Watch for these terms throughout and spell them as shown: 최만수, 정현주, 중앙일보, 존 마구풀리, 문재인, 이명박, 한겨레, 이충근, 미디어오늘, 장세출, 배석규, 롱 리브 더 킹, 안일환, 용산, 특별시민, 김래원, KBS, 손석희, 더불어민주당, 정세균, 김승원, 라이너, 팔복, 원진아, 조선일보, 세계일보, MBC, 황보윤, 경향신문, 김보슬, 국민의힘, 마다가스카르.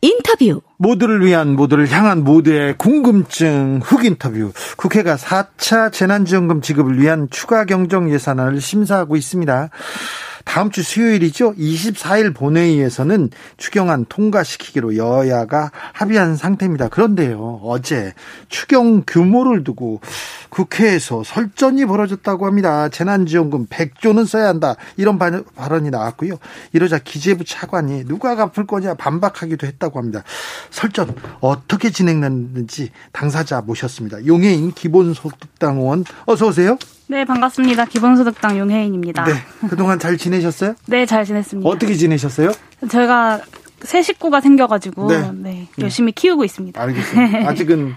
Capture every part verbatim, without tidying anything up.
인터뷰. 모두를 위한, 모두를 향한, 모두의 궁금증 훅 인터뷰. 국회가 사 차 재난지원금 지급을 위한 추가 경정 예산안을 심사하고 있습니다. 다음 주 수요일이죠. 이십사일 본회의에서는 추경안 통과시키기로 여야가 합의한 상태입니다. 그런데요, 어제 추경 규모를 두고 국회에서 설전이 벌어졌다고 합니다. 재난지원금 백조는 써야 한다, 이런 발언이 나왔고요. 이러자 기재부 차관이 누가 갚을 거냐 반박하기도 했다고 합니다. 설전 어떻게 진행됐는지 당사자 모셨습니다. 용혜인 기본소득당 의원, 어서 오세요. 네, 반갑습니다. 기본소득당 용혜인입니다. 네, 그동안 잘 지내셨어요? 네, 잘 지냈습니다. 어떻게 지내셨어요? 제가 새 식구가 생겨가지고 네, 네 열심히 네. 키우고 있습니다. 알겠습니다. 아직은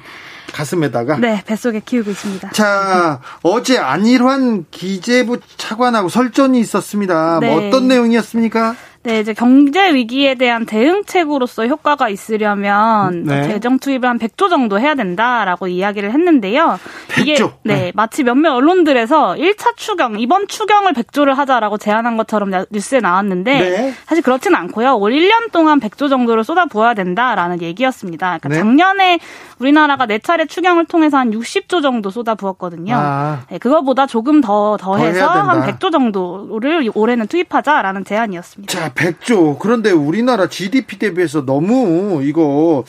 가슴에다가? 네, 뱃속에 키우고 있습니다. 자, 어제 안일환 기재부 차관하고 설전이 있었습니다. 네. 뭐 어떤 내용이었습니까? 네, 이제 경제 위기에 대한 대응책으로서 효과가 있으려면 네. 재정 투입을 한 백조 정도 해야 된다라고 이야기를 했는데요. 백조? 이게 네, 네. 마치 몇몇 언론들에서 일 차 추경, 이번 추경을 백조를 하자라고 제안한 것처럼 뉴스에 나왔는데 네. 사실 그렇진 않고요. 올 일 년 동안 백조 정도를 쏟아부어야 된다라는 얘기였습니다. 그러니까 네. 작년에 우리나라가 네 차례 추경을 통해서 한 육십조 정도 쏟아부었거든요. 아. 네, 그거보다 조금 더 더해서 한 백조 정도를 올해는 투입하자라는 제안이었습니다. 자, 백조. 그런데 우리나라 지디피 대비해서 너무 이거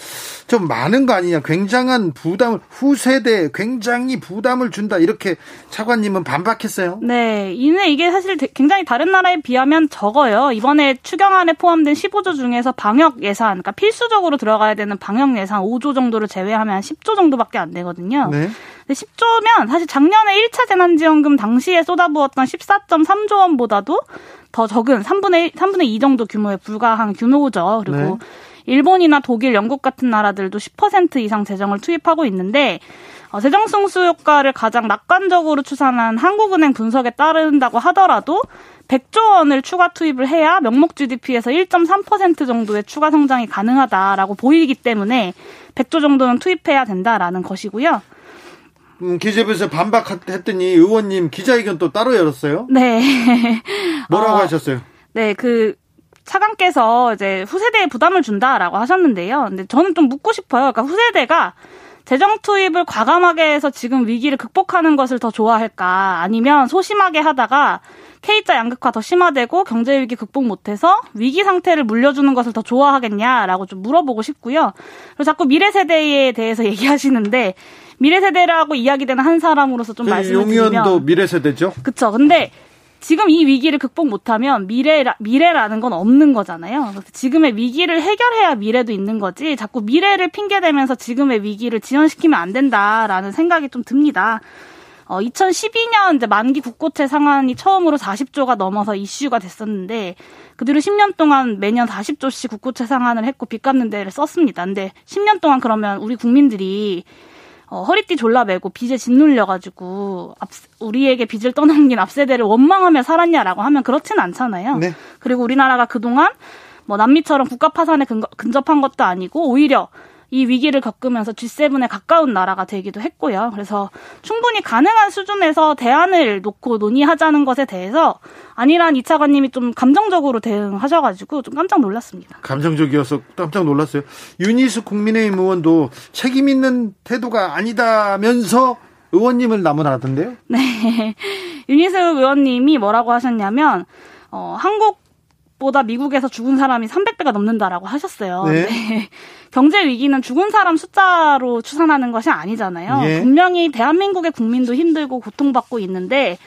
좀 많은 거 아니냐, 굉장한 부담을, 후세대에 굉장히 부담을 준다, 이렇게 차관님은 반박했어요. 네, 이게 사실 굉장히 다른 나라에 비하면 적어요. 이번에 추경안에 포함된 십오조 중에서 방역 예산, 그러니까 필수적으로 들어가야 되는 방역 예산 오조 정도를 제외하면 십조 정도밖에 안 되거든요. 네. 근데 십조면 사실 작년에 일 차 재난지원금 당시에 쏟아부었던 십사점삼조 원보다도 더 적은 삼분의 일, 삼분의 이 정도 규모에 불과한 규모죠. 그리고 네. 일본이나 독일, 영국 같은 나라들도 십 퍼센트 이상 재정을 투입하고 있는데, 어, 재정 승수 효과를 가장 낙관적으로 추산한 한국은행 분석에 따른다고 하더라도 백조 원을 추가 투입을 해야 명목 지디피에서 일점삼 퍼센트 정도의 추가 성장이 가능하다라고 보이기 때문에 백조 정도는 투입해야 된다라는 것이고요. 음, 기재부에서 반박했더니 의원님 기자회견 또 따로 열었어요? 네. 뭐라고 어, 하셨어요? 네, 그 차관께서 이제 후세대에 부담을 준다라고 하셨는데요. 근데 저는 좀 묻고 싶어요. 그러니까 후세대가 재정 투입을 과감하게 해서 지금 위기를 극복하는 것을 더 좋아할까? 아니면 소심하게 하다가 K자 양극화 더 심화되고 경제 위기 극복 못해서 위기 상태를 물려주는 것을 더 좋아하겠냐라고 좀 물어보고 싶고요. 그리고 자꾸 미래 세대에 대해서 얘기하시는데, 미래 세대라고 이야기되는 한 사람으로서 좀 말씀을 드리면, 용의원도 미래 세대죠? 그렇죠. 근데 지금 이 위기를 극복 못하면 미래라, 미래라는 건 없는 거잖아요. 지금의 위기를 해결해야 미래도 있는 거지, 자꾸 미래를 핑계대면서 지금의 위기를 지연시키면 안 된다라는 생각이 좀 듭니다. 어, 이천십이년 이제 만기 국고채 상환이 처음으로 사십조가 넘어서 이슈가 됐었는데, 그 뒤로 십년 동안 매년 사십조씩 국고채 상환을 했고 빚 갚는 데를 썼습니다. 근데 십년 동안 그러면 우리 국민들이 어, 허리띠 졸라 매고 빚에 짓눌려가지고 앞, 우리에게 빚을 떠넘긴 앞세대를 원망하며 살았냐라고 하면 그렇진 않잖아요. 네. 그리고 우리나라가 그동안 뭐 남미처럼 국가 파산에 근거, 근접한 것도 아니고 오히려 이 위기를 겪으면서 지세븐에 가까운 나라가 되기도 했고요. 그래서 충분히 가능한 수준에서 대안을 놓고 논의하자는 것에 대해서 안일한 이 차관님이 좀 감정적으로 대응하셔가지고 좀 깜짝 놀랐습니다. 감정적이어서 깜짝 놀랐어요. 윤희숙 국민의힘 의원도 책임 있는 태도가 아니다면서 의원님을 나무라던데요. 네, 윤희숙 의원님이 뭐라고 하셨냐면 어, 한국 보다 미국에서 죽은 사람이 삼백배가 넘는다라고 하셨어요. 네. 네. 경제 위기는 죽은 사람 숫자로 추산하는 것이 아니잖아요. 네. 분명히 대한민국의 국민도 힘들고 고통받고 있는데,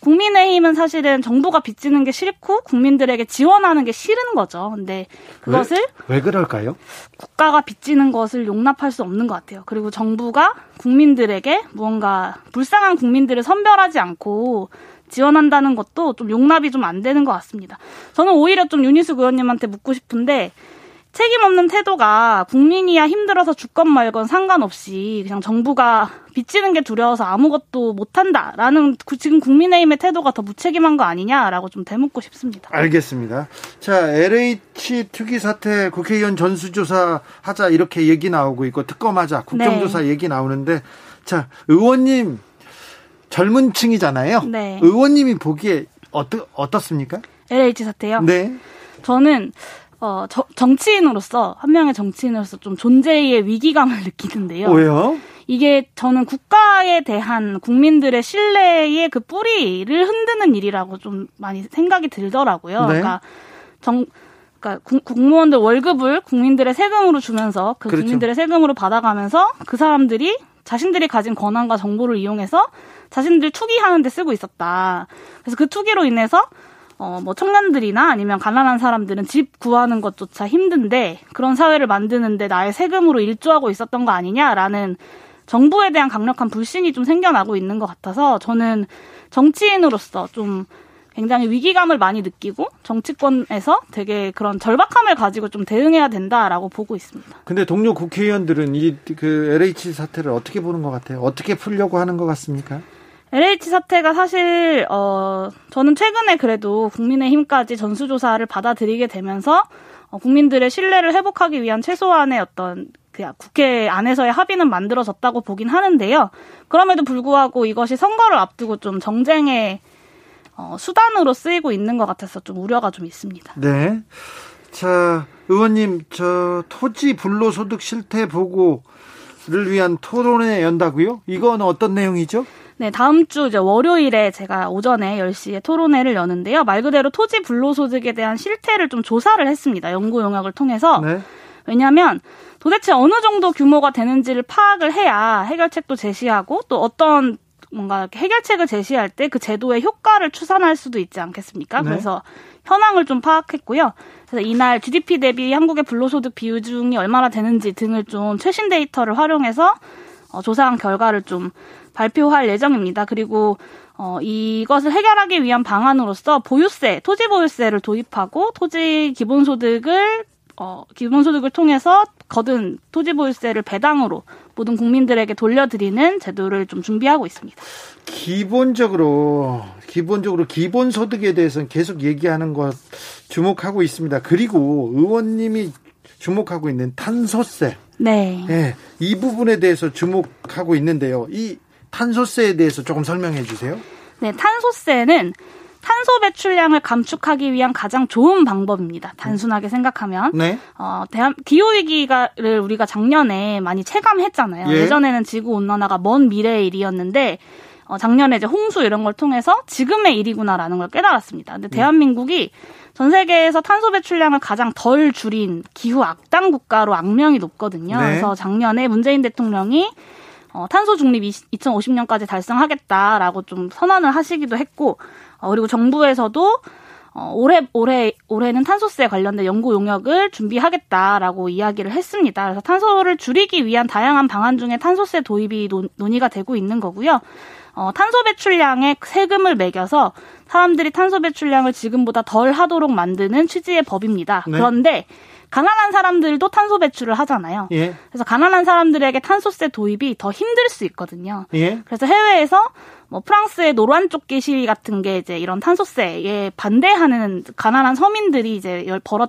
국민의힘은 사실은 정부가 빚지는 게 싫고 국민들에게 지원하는 게 싫은 거죠. 근데 그것을 왜, 왜 그럴까요? 국가가 빚지는 것을 용납할 수 없는 것 같아요. 그리고 정부가 국민들에게 무언가 불쌍한 국민들을 선별하지 않고 지원한다는 것도 좀 용납이 좀 안 되는 것 같습니다. 저는 오히려 좀 윤희숙 의원님한테 묻고 싶은데, 책임 없는 태도가 국민이야 힘들어서 죽건 말건 상관없이 그냥 정부가 빚지는 게 두려워서 아무것도 못한다라는 지금 국민의힘의 태도가 더 무책임한 거 아니냐라고 좀 대묻고 싶습니다. 알겠습니다. 자, 엘에이치 특위 사태 국회의원 전수조사 하자 이렇게 얘기 나오고 있고 특검하자 국정조사 네. 얘기 나오는데 자 의원님 젊은 층이잖아요. 네. 의원님이 보기에 어떠, 어떻습니까? 엘에이치 사태요? 네. 저는 어, 저, 정치인으로서 한 명의 정치인으로서 좀 존재의 위기감을 느끼는데요. 왜요? 이게 저는 국가에 대한 국민들의 신뢰의 그 뿌리를 흔드는 일이라고 좀 많이 생각이 들더라고요. 네. 그러니까 정 그러니까 구, 공무원들 월급을 국민들의 세금으로 주면서 그 그렇죠. 국민들의 세금으로 받아가면서 그 사람들이 자신들이 가진 권한과 정보를 이용해서 자신들 투기하는 데 쓰고 있었다. 그래서 그 투기로 인해서 어, 뭐, 청년들이나 아니면 가난한 사람들은 집 구하는 것조차 힘든데, 그런 사회를 만드는데 나의 세금으로 일조하고 있었던 거 아니냐라는 정부에 대한 강력한 불신이 좀 생겨나고 있는 것 같아서, 저는 정치인으로서 좀 굉장히 위기감을 많이 느끼고, 정치권에서 되게 그런 절박함을 가지고 좀 대응해야 된다라고 보고 있습니다. 근데 동료 국회의원들은 이, 그, 엘에이치 사태를 어떻게 보는 것 같아요? 어떻게 풀려고 하는 것 같습니까? 엘에이치 사태가 사실 어 저는 최근에 그래도 국민의힘까지 전수조사를 받아들이게 되면서 어, 국민들의 신뢰를 회복하기 위한 최소한의 어떤 그 국회 안에서의 합의는 만들어졌다고 보긴 하는데요. 그럼에도 불구하고 이것이 선거를 앞두고 좀 정쟁의 어, 수단으로 쓰이고 있는 것 같아서 좀 우려가 좀 있습니다. 네. 자, 의원님, 저 토지 불로소득 실태 보고를 위한 토론회 연다고요? 이건 어떤 내용이죠? 네, 다음 주 이제 월요일에 제가 오전에 열 시에 토론회를 여는데요. 말 그대로 토지 불로소득에 대한 실태를 좀 조사를 했습니다. 연구 용역을 통해서. 네. 왜냐하면 도대체 어느 정도 규모가 되는지를 파악을 해야 해결책도 제시하고 또 어떤 뭔가 해결책을 제시할 때 그 제도의 효과를 추산할 수도 있지 않겠습니까? 네. 그래서 현황을 좀 파악했고요. 그래서 이날 지디피 대비 한국의 불로소득 비중이 얼마나 되는지 등을 좀 최신 데이터를 활용해서 어, 조사한 결과를 좀 발표할 예정입니다. 그리고 어, 이것을 해결하기 위한 방안으로서 보유세, 토지 보유세를 도입하고 토지 기본소득을 어, 기본소득을 통해서 거둔 토지 보유세를 배당으로 모든 국민들에게 돌려드리는 제도를 좀 준비하고 있습니다. 기본적으로 기본적으로 기본소득에 대해서는 계속 얘기하는 것 주목하고 있습니다. 그리고 의원님이 주목하고 있는 탄소세. 네. 네. 이 부분에 대해서 주목하고 있는데요. 이 탄소세에 대해서 조금 설명해 주세요. 네, 탄소세는 탄소 배출량을 감축하기 위한 가장 좋은 방법입니다. 단순하게 생각하면. 네. 어, 대한, 기후위기를 우리가 작년에 많이 체감했잖아요. 예. 예전에는 지구온난화가 먼 미래의 일이었는데, 어, 작년에 이제 홍수 이런 걸 통해서 지금의 일이구나라는 걸 깨달았습니다. 근데 대한민국이 전 세계에서 탄소 배출량을 가장 덜 줄인 기후 악당 국가로 악명이 높거든요. 네. 그래서 작년에 문재인 대통령이 어, 탄소 중립 이천오십 년까지 달성하겠다라고 좀 선언을 하시기도 했고, 어, 그리고 정부에서도 어, 올해, 올해, 올해는 탄소세 관련된 연구 용역을 준비하겠다라고 이야기를 했습니다. 그래서 탄소를 줄이기 위한 다양한 방안 중에 탄소세 도입이 논, 논의가 되고 있는 거고요. 어, 탄소 배출량에 세금을 매겨서 사람들이 탄소 배출량을 지금보다 덜 하도록 만드는 취지의 법입니다. 네. 그런데 가난한 사람들도 탄소 배출을 하잖아요. 예. 그래서 가난한 사람들에게 탄소세 도입이 더 힘들 수 있거든요. 예. 그래서 해외에서 뭐 프랑스의 노란 조끼 시위 같은 게 이제 이런 탄소세에 반대하는 가난한 서민들이 이제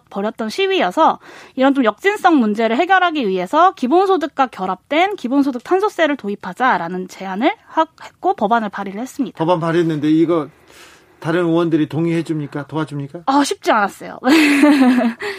벌였던 시위여서 이런 좀 역진성 문제를 해결하기 위해서 기본소득과 결합된 기본소득 탄소세를 도입하자라는 제안을 했고 법안을 발의를 했습니다. 법안 발의했는데 이거 다른 의원들이 동의해 줍니까? 도와줍니까? 아, 쉽지 않았어요.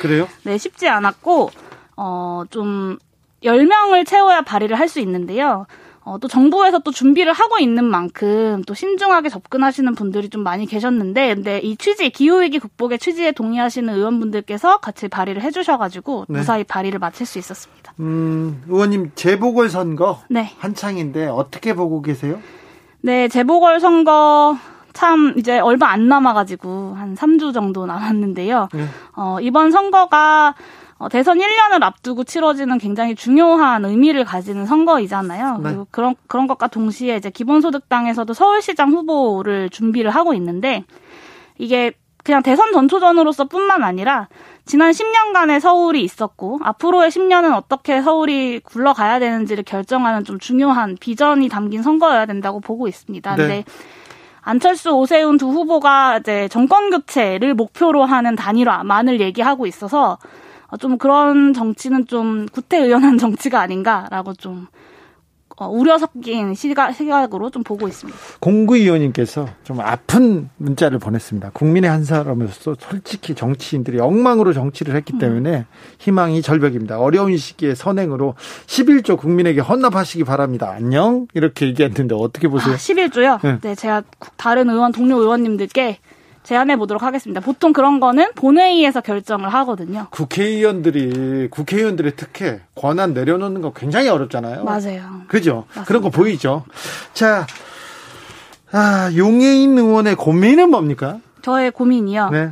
그래요? 네, 쉽지 않았고 어, 좀 열 명을 채워야 발의를 할 수 있는데요. 어, 또 정부에서 또 준비를 하고 있는 만큼 또 신중하게 접근하시는 분들이 좀 많이 계셨는데, 근데 이 취지, 기후위기 극복의 취지에 동의하시는 의원분들께서 같이 발의를 해주셔가지고 네. 무사히 발의를 마칠 수 있었습니다. 음, 의원님 재보궐선거 네. 한창인데 어떻게 보고 계세요? 네, 재보궐선거 참 이제 얼마 안 남아가지고 한 삼 주 정도 남았는데요. 네. 어, 이번 선거가 어, 대선 일 년을 앞두고 치러지는 굉장히 중요한 의미를 가지는 선거이잖아요. 네. 그리고 그런, 그런 것과 동시에 이제 기본소득당에서도 서울시장 후보를 준비를 하고 있는데, 이게 그냥 대선 전초전으로서 뿐만 아니라 지난 십 년간의 서울이 있었고 앞으로의 십 년은 어떻게 서울이 굴러가야 되는지를 결정하는 좀 중요한 비전이 담긴 선거여야 된다고 보고 있습니다. 네. 근데 안철수, 오세훈 두 후보가 이제 정권 교체를 목표로 하는 단일화만을 얘기하고 있어서 좀 그런 정치는 좀 구태의연한 정치가 아닌가라고 좀 우려 섞인 시각으로 좀 보고 있습니다. 공구위원님께서 좀 아픈 문자를 보냈습니다. 국민의 한 사람으로서 솔직히 정치인들이 엉망으로 정치를 했기 때문에 희망이 절벽입니다. 어려운 시기에 선행으로 십일 조 국민에게 헌납하시기 바랍니다. 안녕? 이렇게 얘기했는데 어떻게 보세요? 아, 십일 조요? 네. 네, 제가 다른 의원, 동료 의원님들께 제안해 보도록 하겠습니다. 보통 그런 거는 본회의에서 결정을 하거든요. 국회의원들이 국회의원들의 특혜, 권한 내려놓는 거 굉장히 어렵잖아요. 맞아요. 그죠? 맞습니다. 그런 거 보이죠. 자, 아, 용혜인 의원의 고민은 뭡니까? 저의 고민이요. 네.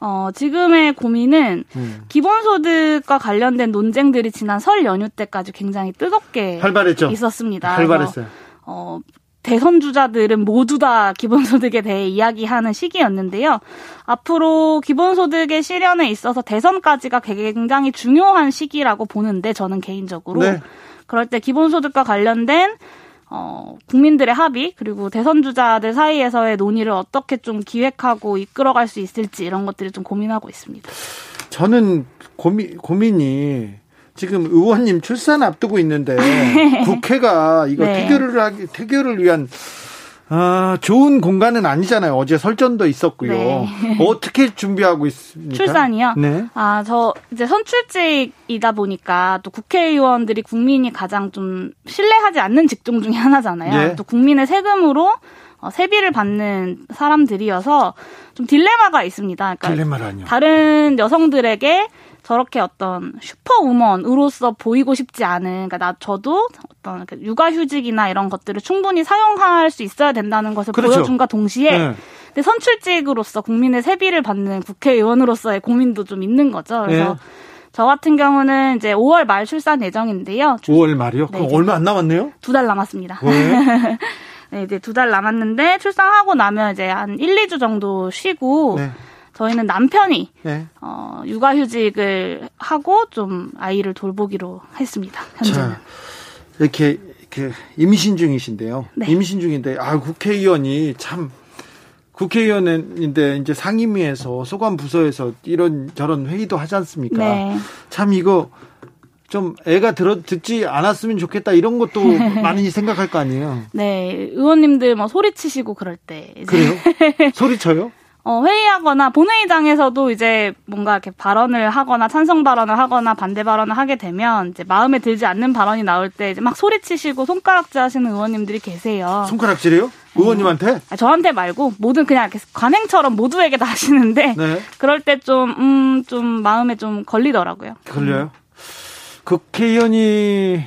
어, 지금의 고민은 음. 기본소득과 관련된 논쟁들이 지난 설 연휴 때까지 굉장히 뜨겁게 활발했죠. 있었습니다. 활발했어요. 어. 대선 주자들은 모두 다 기본소득에 대해 이야기하는 시기였는데요. 앞으로 기본소득의 실현에 있어서 대선까지가 굉장히 중요한 시기라고 보는데 저는 개인적으로. 네. 그럴 때 기본소득과 관련된 어, 국민들의 합의 그리고 대선 주자들 사이에서의 논의를 어떻게 좀 기획하고 이끌어갈 수 있을지 이런 것들을 좀 고민하고 있습니다. 저는 고민, 고민이 지금 의원님 출산 앞두고 있는데 국회가 이거 네. 태교를 하기, 태교를 위한 아, 좋은 공간은 아니잖아요. 어제 설전도 있었고요. 네. 어떻게 준비하고 있습니까? 출산이요? 네. 아, 저 이제 선출직이다 보니까 또 국회의원들이 국민이 가장 좀 신뢰하지 않는 직종 중에 하나잖아요. 네. 또 국민의 세금으로 세비를 받는 사람들이어서 좀 딜레마가 있습니다. 그러니까 딜레마라뇨. 다른 여성들에게 저렇게 어떤 슈퍼우먼으로서 보이고 싶지 않은, 그러니까 나, 저도 어떤 육아휴직이나 이런 것들을 충분히 사용할 수 있어야 된다는 것을 그렇죠. 보여준과 동시에, 네. 근데 선출직으로서 국민의 세비를 받는 국회의원으로서의 고민도 좀 있는 거죠. 그래서 네. 저 같은 경우는 이제 오월 말 출산 예정인데요. 오월 말이요? 네, 그럼 얼마 안 남았네요? 두 달 남았습니다. 네. 네, 이제 두 달 남았는데 출산하고 나면 이제 한 일, 이 주 정도 쉬고, 네. 저희는 남편이 네. 어, 육아휴직을 하고 좀 아이를 돌보기로 했습니다. 현재는. 자, 이렇게, 이렇게 임신 중이신데요. 네. 임신 중인데 아 국회의원이 참 국회의원인데 이제 상임위에서 소관 부서에서 이런 저런 회의도 하지 않습니까? 네. 참 이거 좀 애가 들어 듣지 않았으면 좋겠다 이런 것도 많이 생각할 거 아니에요. 네, 의원님들 뭐 소리치시고 그럴 때. 이제. 그래요? 소리쳐요? 어, 회의하거나 본회의장에서도 이제 뭔가 이렇게 발언을 하거나 찬성 발언을 하거나 반대 발언을 하게 되면 이제 마음에 들지 않는 발언이 나올 때 이제 막 소리치시고 손가락질 하시는 의원님들이 계세요. 손가락질이요? 의원님한테? 아, 저한테 말고 모든 그냥 이렇게 관행처럼 모두에게 다 하시는데 네. 그럴 때 좀, 음, 좀 마음에 좀 걸리더라고요. 걸려요? 국회의원이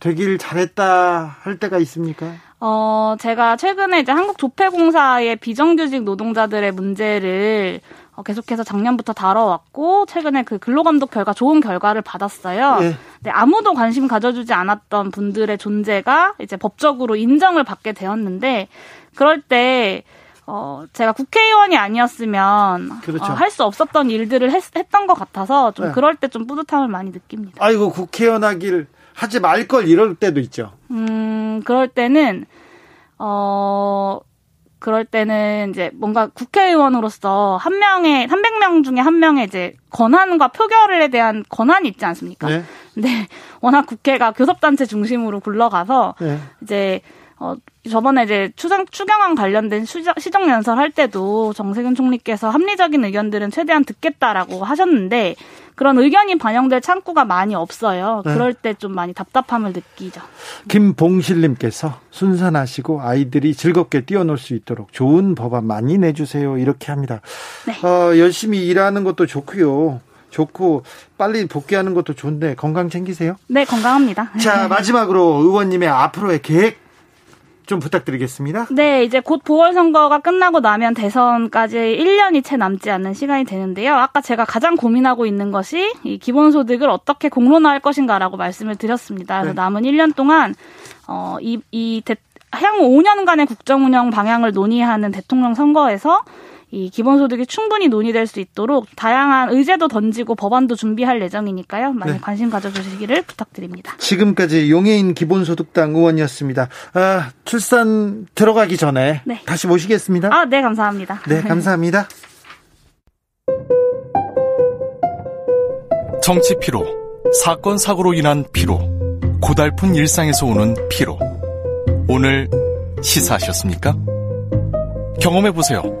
되길 잘했다 할 때가 있습니까? 어, 제가 최근에 이제 한국조폐공사의 비정규직 노동자들의 문제를 어, 계속해서 작년부터 다뤄왔고, 최근에 그 근로감독 결과 좋은 결과를 받았어요. 네. 근데 아무도 관심 가져주지 않았던 분들의 존재가 이제 법적으로 인정을 받게 되었는데, 그럴 때, 어, 제가 국회의원이 아니었으면 그렇죠. 어, 할 수 없었던 일들을 했, 했던 것 같아서 좀 네. 그럴 때 좀 뿌듯함을 많이 느낍니다. 아이고, 국회의원 하길. 하지 말 걸 이럴 때도 있죠. 음, 그럴 때는, 어, 그럴 때는 이제 뭔가 국회의원으로서 한 명의, 삼백 명 중에 한 명의 이제 권한과 표결에 대한 권한이 있지 않습니까? 네. 근데 워낙 국회가 교섭단체 중심으로 굴러가서 네. 이제, 어, 저번에 이제 추상, 추경안 관련된 수정, 시정연설 할 때도 정세균 총리께서 합리적인 의견들은 최대한 듣겠다라고 하셨는데 그런 의견이 반영될 창구가 많이 없어요. 네. 그럴 때 좀 많이 답답함을 느끼죠. 김봉실님께서 순산하시고 아이들이 즐겁게 뛰어놀 수 있도록 좋은 법안 많이 내주세요. 이렇게 합니다. 네. 어, 열심히 일하는 것도 좋고요. 좋고 빨리 복귀하는 것도 좋은데 건강 챙기세요. 네, 건강합니다. 자, 마지막으로 의원님의 앞으로의 계획 좀 부탁드리겠습니다. 네, 이제 곧 보궐선거가 끝나고 나면 대선까지 일 년이 채 남지 않는 시간이 되는데요. 아까 제가 가장 고민하고 있는 것이 이 기본소득을 어떻게 공론화할 것인가라고 말씀을 드렸습니다. 그래서 네. 남은 일 년 동안 어, 이, 이 대, 향후 오 년간의 국정운영 방향을 논의하는 대통령 선거에서 이 기본소득이 충분히 논의될 수 있도록 다양한 의제도 던지고 법안도 준비할 예정이니까요. 많이 네. 관심 가져주시기를 부탁드립니다. 지금까지 용혜인 기본소득당 의원이었습니다. 아, 출산 들어가기 전에 네. 다시 모시겠습니다. 아, 네, 감사합니다. 네, 감사합니다. 정치 피로, 사건 사고로 인한 피로, 고달픈 일상에서 오는 피로. 오늘 시사하셨습니까? 경험해보세요.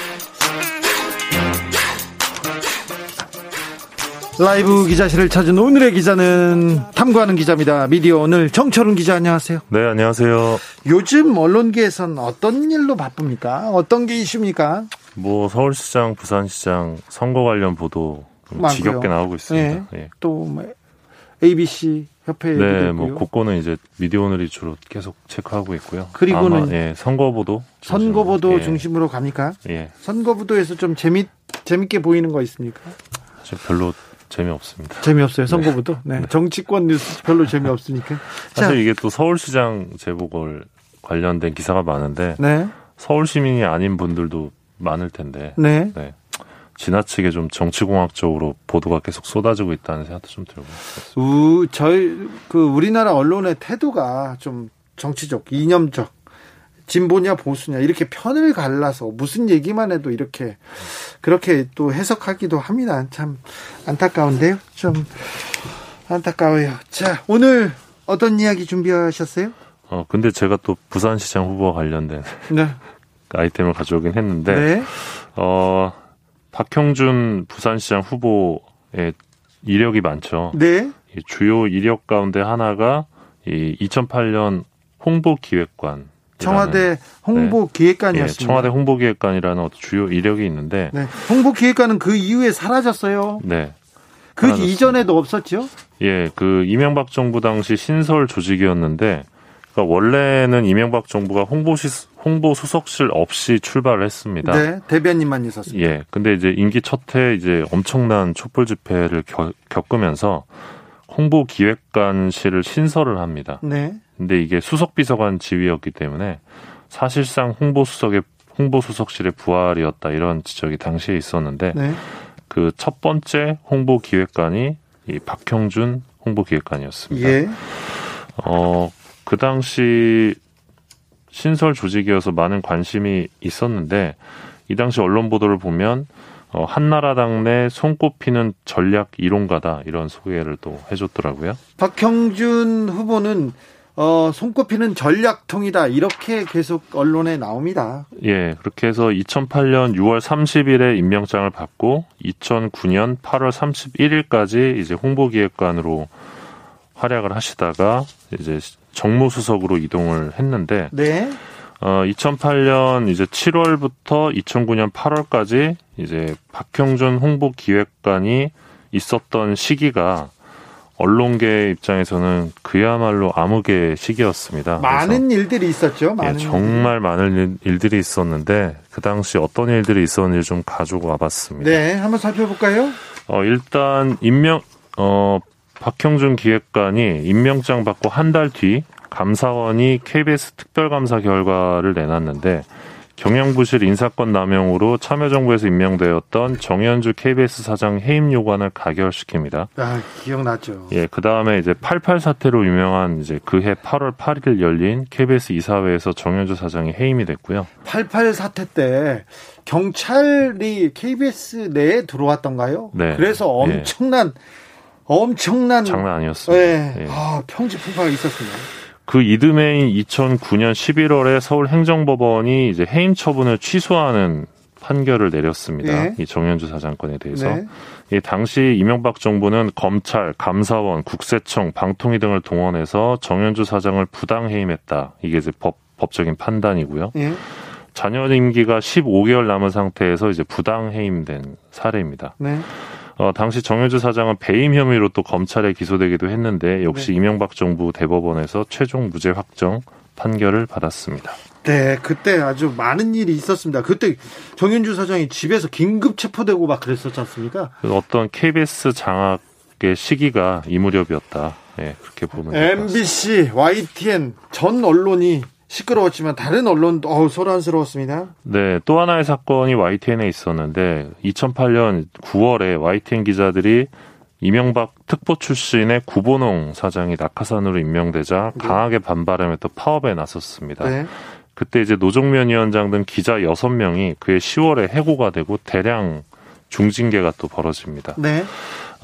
라이브 기자실을 찾은 오늘의 기자는 탐구하는 기자입니다. 미디어오늘 정철훈 기자, 안녕하세요. 네, 안녕하세요. 요즘 언론계에선 어떤 일로 바쁩니까? 어떤 게 이슈입니까? 뭐 서울시장, 부산시장 선거 관련 보도 많고요. 지겹게 나오고 있습니다. 네. 예. 또 뭐 에이비씨 협회 얘기도 있고요. 네, 뭐 그거는 이제 미디어오늘이 주로 계속 체크하고 있고요. 그리고는 아마, 예, 선거보도 선거보도 예. 중심으로 갑니까? 예. 선거보도에서 좀 재미 재밌게 보이는 거 있습니까? 저 별로. 재미없습니다. 재미없어요. 선거부터. 네. 네. 정치권 뉴스 별로 재미없으니까. 사실 자. 이게 또 서울시장 재보궐 관련된 기사가 많은데 네. 서울시민이 아닌 분들도 많을 텐데 네. 네. 지나치게 좀 정치공학적으로 보도가 계속 쏟아지고 있다는 생각도 좀 들고 있습니다. 저희 그 우리나라 언론의 태도가 좀 정치적, 이념적, 진보냐 보수냐 이렇게 편을 갈라서 무슨 얘기만 해도 이렇게 그렇게 또 해석하기도 합니다. 참 안타까운데요. 좀 안타까워요. 자, 오늘 어떤 이야기 준비하셨어요? 어, 근데 제가 또 부산시장 후보와 관련된 네. 아이템을 가져오긴 했는데 네. 어, 박형준 부산시장 후보의 이력이 많죠. 네. 주요 이력 가운데 하나가 이 이천팔 년 홍보기획관 청와대 홍보기획관이었습니다. 네, 청와대 홍보기획관이라는 주요 이력이 있는데 네, 홍보기획관은 그 이후에 사라졌어요. 네, 그 사라졌습니다. 이전에도 없었죠? 예, 그 이명박 정부 당시 신설 조직이었는데 그러니까 원래는 이명박 정부가 홍보시, 홍보 수석실 없이 출발을 했습니다. 네, 대변인만 있었습니다. 예, 근데 이제 임기 첫 해 이제 엄청난 촛불 집회를 겨, 겪으면서 홍보기획관실을 신설을 합니다. 네. 근데 이게 수석비서관 지위였기 때문에 사실상 홍보수석의 홍보수석실의 부활이었다 이런 지적이 당시에 있었는데 네. 그 첫 번째 홍보기획관이 이 박형준 홍보기획관이었습니다. 예. 어, 그 당시 신설 조직이어서 많은 관심이 있었는데 이 당시 언론 보도를 보면 어, 한나라당 내 손꼽히는 전략 이론가다 이런 소개를 또 해줬더라고요. 박형준 후보는 어, 손꼽히는 전략통이다 이렇게 계속 언론에 나옵니다. 예, 그렇게 해서 이천팔 년 유월 삼십일에 임명장을 받고 이천구 년 팔월 삼십일일까지 이제 홍보기획관으로 활약을 하시다가 이제 정무수석으로 이동을 했는데 네. 어, 이천팔 년 이제 칠월부터 이천구 년 팔월까지 이제 박형준 홍보기획관이 있었던 시기가 언론계 입장에서는 그야말로 암흑의 시기였습니다. 많은 일들이 있었죠. 많은 예, 정말 많은 일들이 있었는데 그 당시 어떤 일들이 있었는지 좀 가지고 와봤습니다. 네, 한번 살펴볼까요? 어, 일단 임명 어, 박형준 기획관이 임명장 받고 한 달 뒤 감사원이 케이비에스 특별감사 결과를 내놨는데 경영부실 인사권 남용으로 참여정부에서 임명되었던 정현주 케이비에스 사장 해임 요구안을 가결시킵니다. 아, 기억나죠. 예, 그 다음에 이제 팔팔 사태로 유명한 이제 그해 팔월 팔일 열린 케이비에스 이사회에서 정현주 사장이 해임이 됐고요. 팔팔 사태 때 경찰이 케이비에스 내에 들어왔던가요? 네. 그래서 엄청난, 예. 엄청난. 장난 아니었습니다. 네. 예. 아, 평지풍파가 있었습니다. 그 이듬해인 이천구 년 십일월에 서울행정법원이 이제 해임 처분을 취소하는 판결을 내렸습니다. 네. 이 정현주 사장 건에 대해서. 네. 이 당시 이명박 정부는 검찰, 감사원, 국세청, 방통위 등을 동원해서 정현주 사장을 부당해임했다. 이게 이제 법, 법적인 판단이고요. 네. 잔여 임기가 십오 개월 남은 상태에서 이제 부당 해임된 사례입니다. 네. 어, 당시 정현주 사장은 배임 혐의로 또 검찰에 기소되기도 했는데 역시 네. 이명박 정부 대법원에서 최종 무죄 확정 판결을 받았습니다. 네, 그때 아주 많은 일이 있었습니다. 그때 정현주 사장이 집에서 긴급 체포되고 막 그랬었지 않습니까? 어떤 케이비에스 장악의 시기가 이 무렵이었다. 네, 그렇게 보면 될 것 같습니다. 엠비씨, 와이티엔 전 언론이 시끄러웠지만 다른 언론도 어우, 소란스러웠습니다. 네, 또 하나의 사건이 와이티엔에 있었는데 이천팔 년 구월에 와이티엔 기자들이 이명박 특보 출신의 구본홍 사장이 낙하산으로 임명되자 강하게 반발하면서 파업에 나섰습니다. 네. 그때 이제 노종면 위원장 등 기자 여섯 명이 그해 시월에 해고가 되고 대량 중징계가 또 벌어집니다. 네.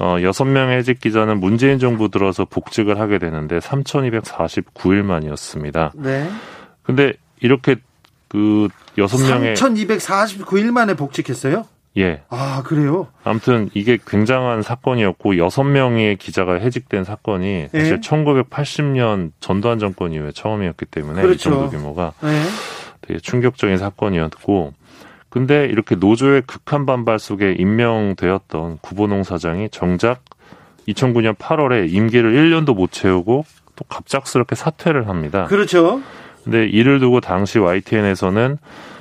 어, 여섯 명의 해직 기자는 문재인 정부 들어서 복직을 하게 되는데 삼천이백사십구 일 만이었습니다. 네. 근데 이렇게 그 여섯 명의. 삼천이백사십구 일 만에 복직했어요? 예. 아, 그래요? 아무튼 이게 굉장한 사건이었고 여섯 명의 기자가 해직된 사건이 사실 예? 천구백팔십 년 전두환 정권 이후에 처음이었기 때문에 그렇죠. 이 정도 규모가 예? 되게 충격적인 사건이었고 근데 이렇게 노조의 극한 반발 속에 임명되었던 구본홍 사장이 정작 이천구 년 팔월에 임기를 일 년도 못 채우고 또 갑작스럽게 사퇴를 합니다. 그렇죠. 근데 이를 두고 당시 와이티엔에서는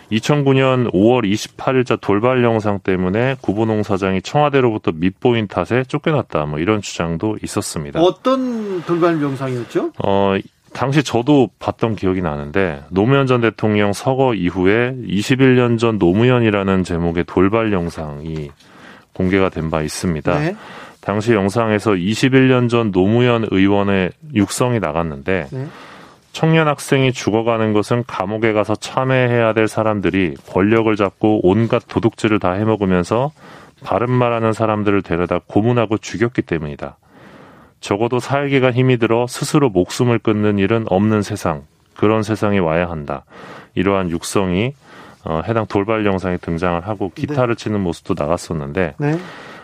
이천구 년 오월 이십팔 일자 돌발 영상 때문에 구본홍 사장이 청와대로부터 밑보인 탓에 쫓겨났다. 뭐 이런 주장도 있었습니다. 어떤 돌발 영상이었죠? 어, 당시 저도 봤던 기억이 나는데 노무현 전 대통령 서거 이후에 이십일 년 전 노무현이라는 제목의 돌발 영상이 공개가 된 바 있습니다. 네. 당시 영상에서 이십일 년 전 노무현 의원의 육성이 나갔는데 네. 청년 학생이 죽어가는 것은 감옥에 가서 참회해야 될 사람들이 권력을 잡고 온갖 도둑질을 다 해먹으면서 바른 말하는 사람들을 데려다 고문하고 죽였기 때문이다. 적어도 살기가 힘이 들어 스스로 목숨을 끊는 일은 없는 세상, 그런 세상이 와야 한다. 이러한 육성이 어, 해당 돌발 영상에 등장을 하고 기타를 네. 치는 모습도 나갔었는데 네.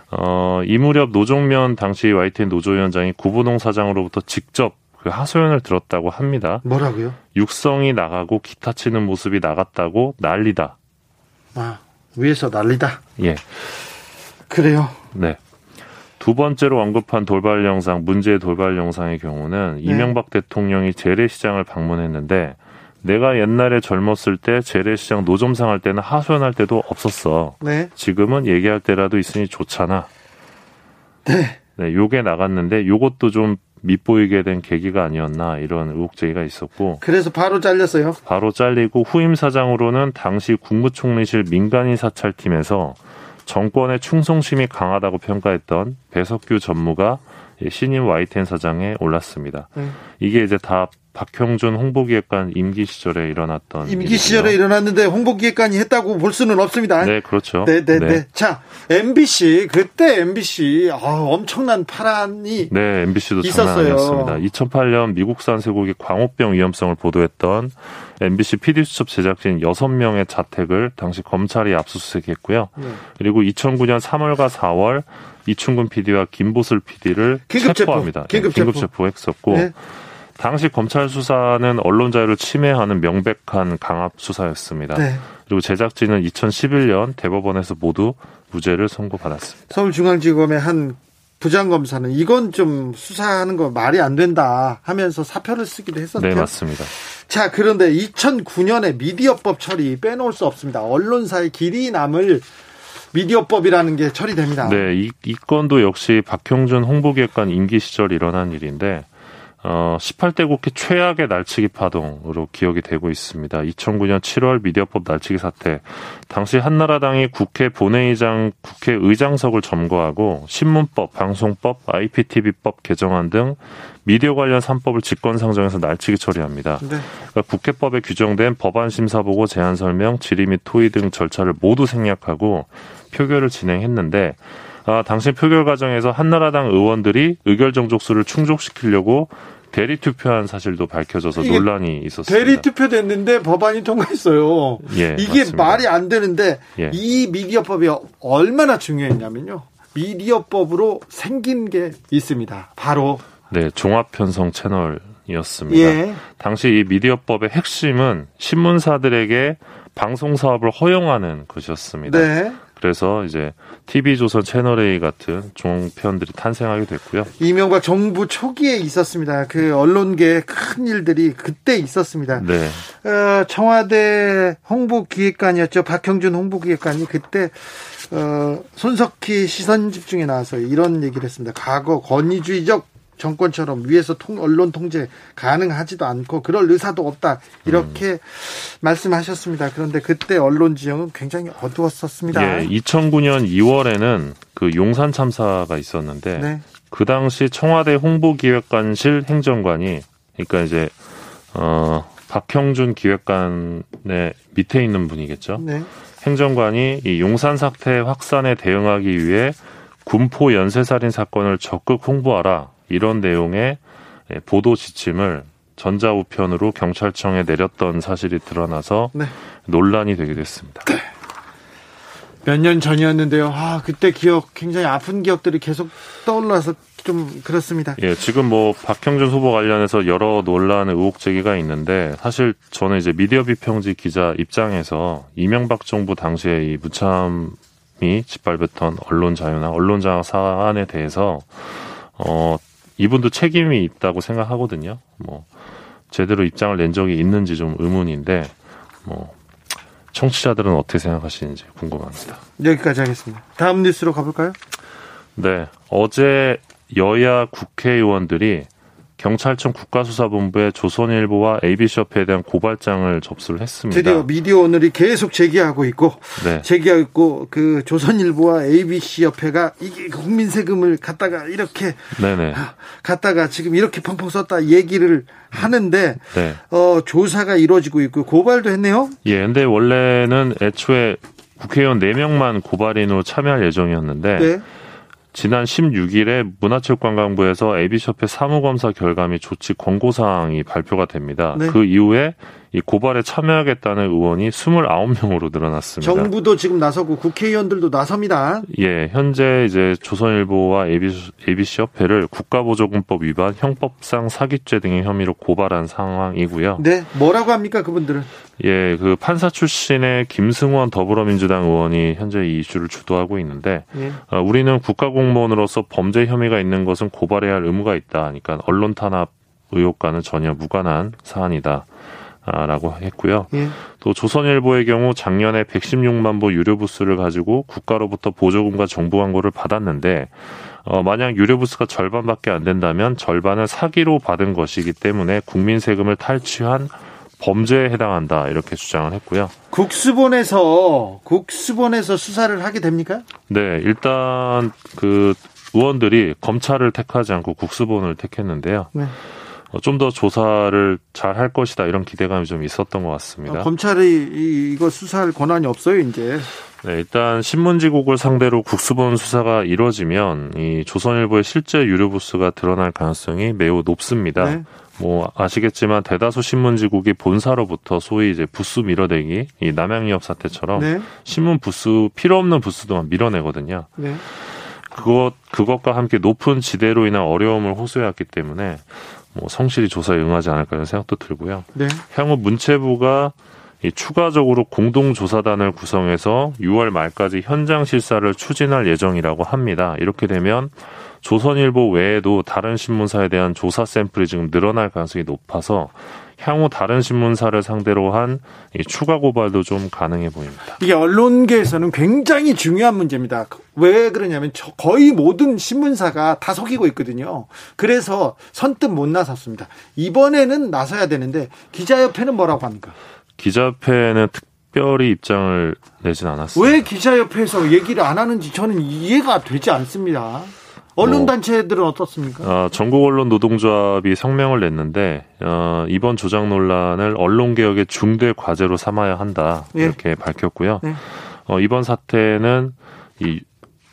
어, 이 무렵 노종면 당시 와이티엔 노조위원장이 구본홍 사장으로부터 직접 그 하소연을 들었다고 합니다. 뭐라고요? 육성이 나가고 기타 치는 모습이 나갔다고 난리다. 아, 위에서 난리다. 예. 그래요. 네. 두 번째로 언급한 돌발 영상, 문제의 돌발 영상의 경우는 네. 이명박 대통령이 재래시장을 방문했는데 내가 옛날에 젊었을 때 재래시장 노점상 할 때는 하소연할 때도 없었어. 네. 지금은 얘기할 때라도 있으니 좋잖아. 네. 네, 요게 나갔는데 요것도 좀 밑보이게 된 계기가 아니었나 이런 의혹 제기가 있었고 그래서 바로 잘렸어요. 바로 잘리고 후임 사장으로는 당시 국무총리실 민간인 사찰팀에서 정권의 충성심이 강하다고 평가했던 배석규 전무가 신임 와이티엔 사장에 올랐습니다. 네. 이게 이제 다 박형준 홍보기획관 임기 시절에 일어났던 임기 일이고요. 시절에 일어났는데 홍보기획관이 했다고 볼 수는 없습니다. 네, 그렇죠. 네, 네, 네. 네. 자, 엠비씨 그때 엠비씨 아, 엄청난 파란이 네, 엠비씨도 장난 아니었습니다. 이천팔 년 미국산 쇠고기 광우병 위험성을 보도했던 엠비씨 피디수첩 제작진 여섯 명의 자택을 당시 검찰이 압수수색했고요. 네. 그리고 이천구 년 삼월과 사월 이충근 피디와 김보슬 피디를 긴급 체포합니다. 긴급 체포. 긴급 체포했었고 네. 당시 검찰 수사는 언론 자유를 침해하는 명백한 강압 수사였습니다. 네. 그리고 제작진은 이천십일 년 대법원에서 모두 무죄를 선고받았습니다. 서울중앙지검의 한 부장검사는 이건 좀 수사하는 거 말이 안 된다 하면서 사표를 쓰기도 했었죠. 네, 맞습니다. 자, 그런데 이천구 년에 미디어법 처리 빼놓을 수 없습니다. 언론사의 길이 남을 미디어법이라는 게 처리됩니다. 네, 이, 이 건도 역시 박형준 홍보기획관 임기 시절 일어난 일인데 어, 십팔 대 국회 최악의 날치기 파동으로 기억이 되고 있습니다. 이천구 년 칠월 미디어법 날치기 사태. 당시 한나라당이 국회 본회의장, 국회 의장석을 점거하고 신문법, 방송법, 아이피티비법 개정안 등 미디어 관련 삼 법을 직권상정해서 날치기 처리합니다. 네. 그러니까 국회법에 규정된 법안 심사보고 제안 설명, 질의 및 토의 등 절차를 모두 생략하고 표결을 진행했는데 아, 당시 표결 과정에서 한나라당 의원들이 의결 정족수를 충족시키려고 대리 투표한 사실도 밝혀져서 논란이 있었습니다. 대리 투표됐는데 법안이 통과했어요. 예, 이게 맞습니다. 말이 안 되는데 예. 이 미디어법이 얼마나 중요했냐면요. 미디어법으로 생긴 게 있습니다. 바로 네 종합편성 채널 이었습니다. 예. 당시 이 미디어법의 핵심은 신문사들에게 방송 사업을 허용하는 것이었습니다. 네. 그래서 이제 티비조선 채널A 같은 종편들이 탄생하게 됐고요. 이명박 정부 초기에 있었습니다. 그 언론계의 큰 일들이 그때 있었습니다. 네. 어, 청와대 홍보기획관이었죠. 박형준 홍보기획관이 그때 어, 손석희 시선집중에 나와서 이런 얘기를 했습니다. 과거 권위주의적 정권처럼 위에서 통, 언론 통제 가능하지도 않고 그럴 의사도 없다 이렇게 음. 말씀하셨습니다. 그런데 그때 언론 지형은 굉장히 어두웠었습니다. 예, 이천구년 이월에는 그 용산 참사가 있었는데 네. 그 당시 청와대 홍보기획관실 행정관이 그러니까 이제 어, 박형준 기획관의 밑에 있는 분이겠죠. 네. 행정관이 이 용산 사태 확산에 대응하기 위해 군포 연쇄살인 사건을 적극 홍보하라. 이런 내용의 보도 지침을 전자우편으로 경찰청에 내렸던 사실이 드러나서 네. 논란이 되게 됐습니다. 네. 몇 년 전이었는데요. 아, 그때 기억, 굉장히 아픈 기억들이 계속 떠올라서 좀 그렇습니다. 예, 지금 뭐 박형준 후보 관련해서 여러 논란 의혹 제기가 있는데 사실 저는 이제 미디어 비평지 기자 입장에서 이명박 정부 당시에 이 무참히 짓밟았던 언론 자유나 언론 장악 사안에 대해서 어, 이분도 책임이 있다고 생각하거든요. 뭐, 제대로 입장을 낸 적이 있는지 좀 의문인데, 뭐, 청취자들은 어떻게 생각하시는지 궁금합니다. 여기까지 하겠습니다. 다음 뉴스로 가볼까요? 네. 어제 여야 국회의원들이 경찰청 국가수사본부에 조선일보와 에이비씨협회에 대한 고발장을 접수를 했습니다. 드디어 미디어오늘이 계속 제기하고 있고 네. 제기하고 있고 그 조선일보와 에이비씨협회가 이게 국민 세금을 갖다가 이렇게 네네. 갖다가 지금 이렇게 펑펑 썼다 얘기를 하는데 네. 어, 조사가 이루어지고 있고 고발도 했네요. 예, 근데 원래는 애초에 국회의원 네 명만 고발인으로 참여할 예정이었는데 네. 지난 십육일에 문화체육관광부에서 에이비씨협회 사무검사 결감이 조치 권고사항이 발표가 됩니다. 네. 그 이후에 이 고발에 참여하겠다는 의원이 스물아홉 명으로 늘어났습니다. 정부도 지금 나서고 국회의원들도 나섭니다. 예, 현재 이제 조선일보와 에이비씨협회를 국가보조금법 위반, 형법상 사기죄 등의 혐의로 고발한 상황이고요. 네, 뭐라고 합니까 그분들은? 예, 그 판사 출신의 김승원 더불어민주당 의원이 현재 이 이슈를 주도하고 있는데 예. 어, 우리는 국가공무원으로서 범죄 혐의가 있는 것은 고발해야 할 의무가 있다. 그러니까 언론 탄압 의혹과는 전혀 무관한 사안이다. 라고 했고요. 예. 또 조선일보의 경우 작년에 백십육만 부 유료 부스를 가지고 국가로부터 보조금과 정부 광고를 받았는데 어, 만약 유료 부스가 절반밖에 안 된다면 절반은 사기로 받은 것이기 때문에 국민 세금을 탈취한 범죄에 해당한다 이렇게 주장을 했고요. 국수본에서 국수본에서 수사를 하게 됩니까? 네, 일단 그 의원들이 검찰을 택하지 않고 국수본을 택했는데요. 네. 좀 더 조사를 잘 할 것이다 이런 기대감이 좀 있었던 것 같습니다. 아, 검찰이 이거 수사할 권한이 없어요 이제. 네, 일단 신문지국을 상대로 국수본 수사가 이루어지면 이 조선일보의 실제 유료 부스가 드러날 가능성이 매우 높습니다. 네. 뭐 아시겠지만 대다수 신문지국이 본사로부터 소위 이제 부스 밀어내기, 이 남양유업 사태처럼 네. 신문 부스 필요 없는 부스도 밀어내거든요. 네. 그것 그것과 함께 높은 지대로 인한 어려움을 호소해왔기 때문에. 뭐 성실히 조사에 응하지 않을까 이런 생각도 들고요. 네. 향후 문체부가 이 추가적으로 공동조사단을 구성해서 유월 말까지 현장 실사를 추진할 예정이라고 합니다. 이렇게 되면 조선일보 외에도 다른 신문사에 대한 조사 샘플이 지금 늘어날 가능성이 높아서 향후 다른 신문사를 상대로 한 이 추가 고발도 좀 가능해 보입니다. 이게 언론계에서는 굉장히 중요한 문제입니다. 왜 그러냐면 거의 모든 신문사가 다 속이고 있거든요. 그래서 선뜻 못 나섰습니다. 이번에는 나서야 되는데 기자협회는 뭐라고 합니까? 기자협회는 특별히 입장을 내진 않았습니다. 왜 기자협회에서 얘기를 안 하는지 저는 이해가 되지 않습니다. 언론단체들은 어떻습니까? 어, 전국 언론 노동조합이 성명을 냈는데 어, 이번 조작 논란을 언론개혁의 중대 과제로 삼아야 한다 이렇게 예. 밝혔고요. 네. 어, 이번 사태는 이,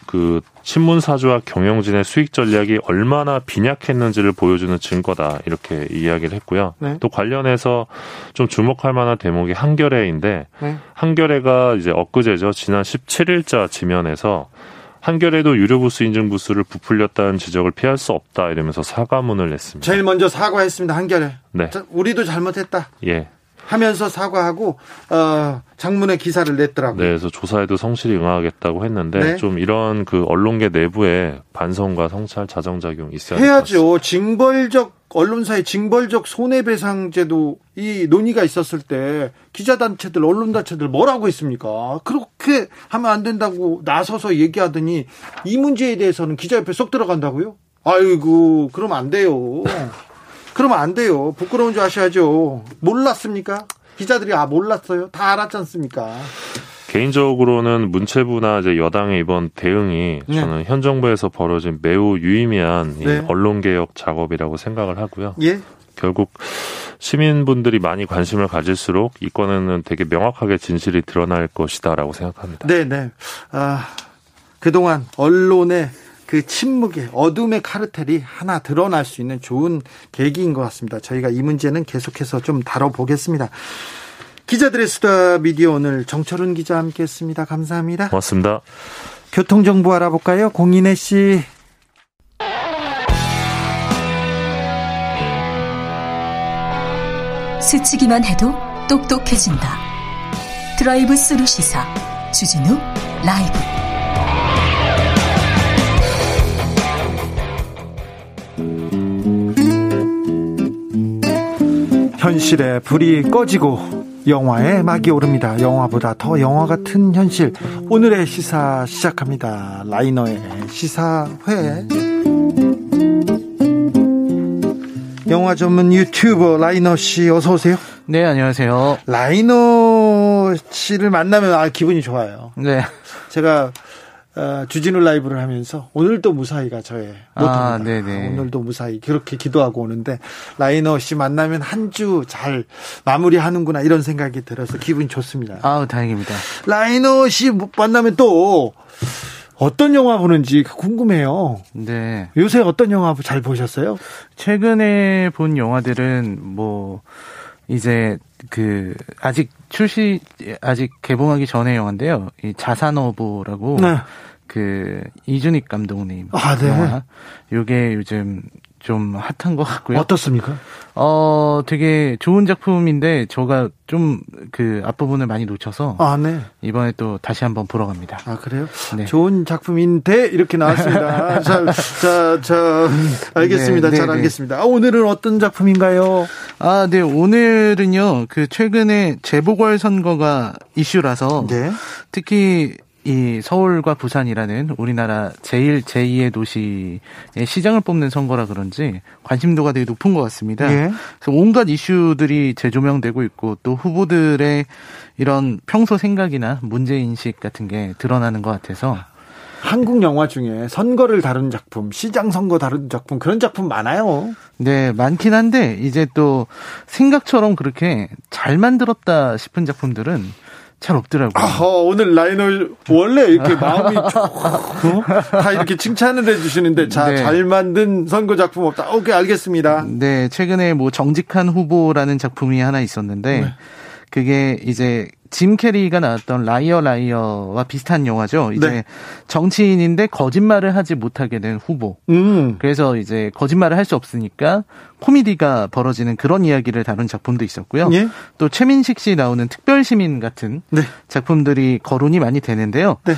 그 신문사주와 경영진의 수익 전략이 얼마나 빈약했는지를 보여주는 증거다 이렇게 이야기를 했고요. 네. 또 관련해서 좀 주목할 만한 대목이 한겨레인데 네. 한겨레가 이제 엊그제죠. 지난 십칠일자 지면에서 한겨레도 유료 부스 인증 부스를 부풀렸다는 지적을 피할 수 없다 이러면서 사과문을 냈습니다. 제일 먼저 사과했습니다. 한겨레. 네. 우리도 잘못했다. 예. 하면서 사과하고 어, 장문의 기사를 냈더라고요. 네, 그래서 조사에도 성실히 응하겠다고 했는데 네. 좀 이런 그 언론계 내부에 반성과 성찰 자정작용이 있어야 해야죠. 징벌적 언론사의 징벌적 손해배상제도 이 논의가 있었을 때 기자단체들, 언론단체들 뭐라고 했습니까? 그렇게 하면 안 된다고 나서서 얘기하더니 이 문제에 대해서는 기자협회 쏙 들어간다고요? 아이고, 그러면 안 돼요. 그러면 안 돼요. 부끄러운 줄 아셔야죠. 몰랐습니까? 기자들이 아 몰랐어요? 다 알았지 않습니까? 개인적으로는 문체부나 이제 여당의 이번 대응이 네. 저는 현 정부에서 벌어진 매우 유의미한 네. 언론개혁 작업이라고 생각을 하고요. 예? 결국 시민분들이 많이 관심을 가질수록 이 건에는 되게 명확하게 진실이 드러날 것이다라고 생각합니다. 네, 네. 아, 그동안 언론의 그 침묵의 어둠의 카르텔이 하나 드러날 수 있는 좋은 계기인 것 같습니다. 저희가 이 문제는 계속해서 좀 다뤄보겠습니다. 기자들의 수다 미디어 오늘 정철훈 기자 함께했습니다. 감사합니다. 고맙습니다. 교통정보 알아볼까요? 공인혜 씨. 스치기만 해도 똑똑해진다. 드라이브 스루 시사 주진우 라이브. 현실의 불이 꺼지고 영화의 막이 오릅니다. 영화보다 더 영화 같은 현실. 오늘의 시사 시작합니다. 라이너의 시사회. 영화 전문 유튜버 라이너 씨 어서 오세요. 네, 안녕하세요. 라이너 씨를 만나면 아 기분이 좋아요. 네. 제가 어, 주진우 라이브를 하면서 오늘도 무사히가 저의 모토입니다. 아, 네네. 오늘도 무사히 그렇게 기도하고 오는데 라이너 씨 만나면 한 주 잘 마무리하는구나 이런 생각이 들어서 기분이 좋습니다. 아우 다행입니다. 라이너 씨 만나면 또 어떤 영화 보는지 궁금해요. 네. 요새 어떤 영화 잘 보셨어요? 최근에 본 영화들은 뭐 이제 그 아직 출시 아직 개봉하기 전에 영화인데요. 이 자산어보라고 네. 그 이준익 감독님 아, 네. 영화. 이게 요즘 좀 핫한 것 같고요. 어떻습니까? 어, 되게 좋은 작품인데 제가 좀 그 앞부분을 많이 놓쳐서 아, 네. 이번에 또 다시 한번 보러 갑니다. 아, 그래요? 네. 좋은 작품인데 이렇게 나왔습니다. 잘, 자, 자, 알겠습니다. 네, 네, 잘 알겠습니다. 네. 아, 오늘은 어떤 작품인가요? 아, 네. 오늘은요. 그 최근에 재보궐 선거가 이슈라서 네. 특히 이 서울과 부산이라는 우리나라 제일, 제이의 도시의 시장을 뽑는 선거라 그런지 관심도가 되게 높은 것 같습니다. 예. 그래서 온갖 이슈들이 재조명되고 있고 또 후보들의 이런 평소 생각이나 문제인식 같은 게 드러나는 것 같아서 한국 영화 중에 선거를 다룬 작품, 시장 선거 다룬 작품 그런 작품 많아요. 네, 많긴 한데 이제 또 생각처럼 그렇게 잘 만들었다 싶은 작품들은 잘 없더라고요. 아, 오늘 라이너 원래 이렇게 마음이 쭉 다 이렇게 칭찬을 해주시는데 자, 네. 잘 만든 선거 작품 없다. 오케이, 알겠습니다. 네, 최근에 뭐 정직한 후보라는 작품이 하나 있었는데 네. 그게 이제 짐 캐리가 나왔던 라이어 라이어와 비슷한 영화죠. 이제 네. 정치인인데 거짓말을 하지 못하게 된 후보. 음. 그래서 이제 거짓말을 할 수 없으니까 코미디가 벌어지는 그런 이야기를 다룬 작품도 있었고요. 예? 또 최민식 씨 나오는 특별시민 같은 네. 작품들이 거론이 많이 되는데요. 네.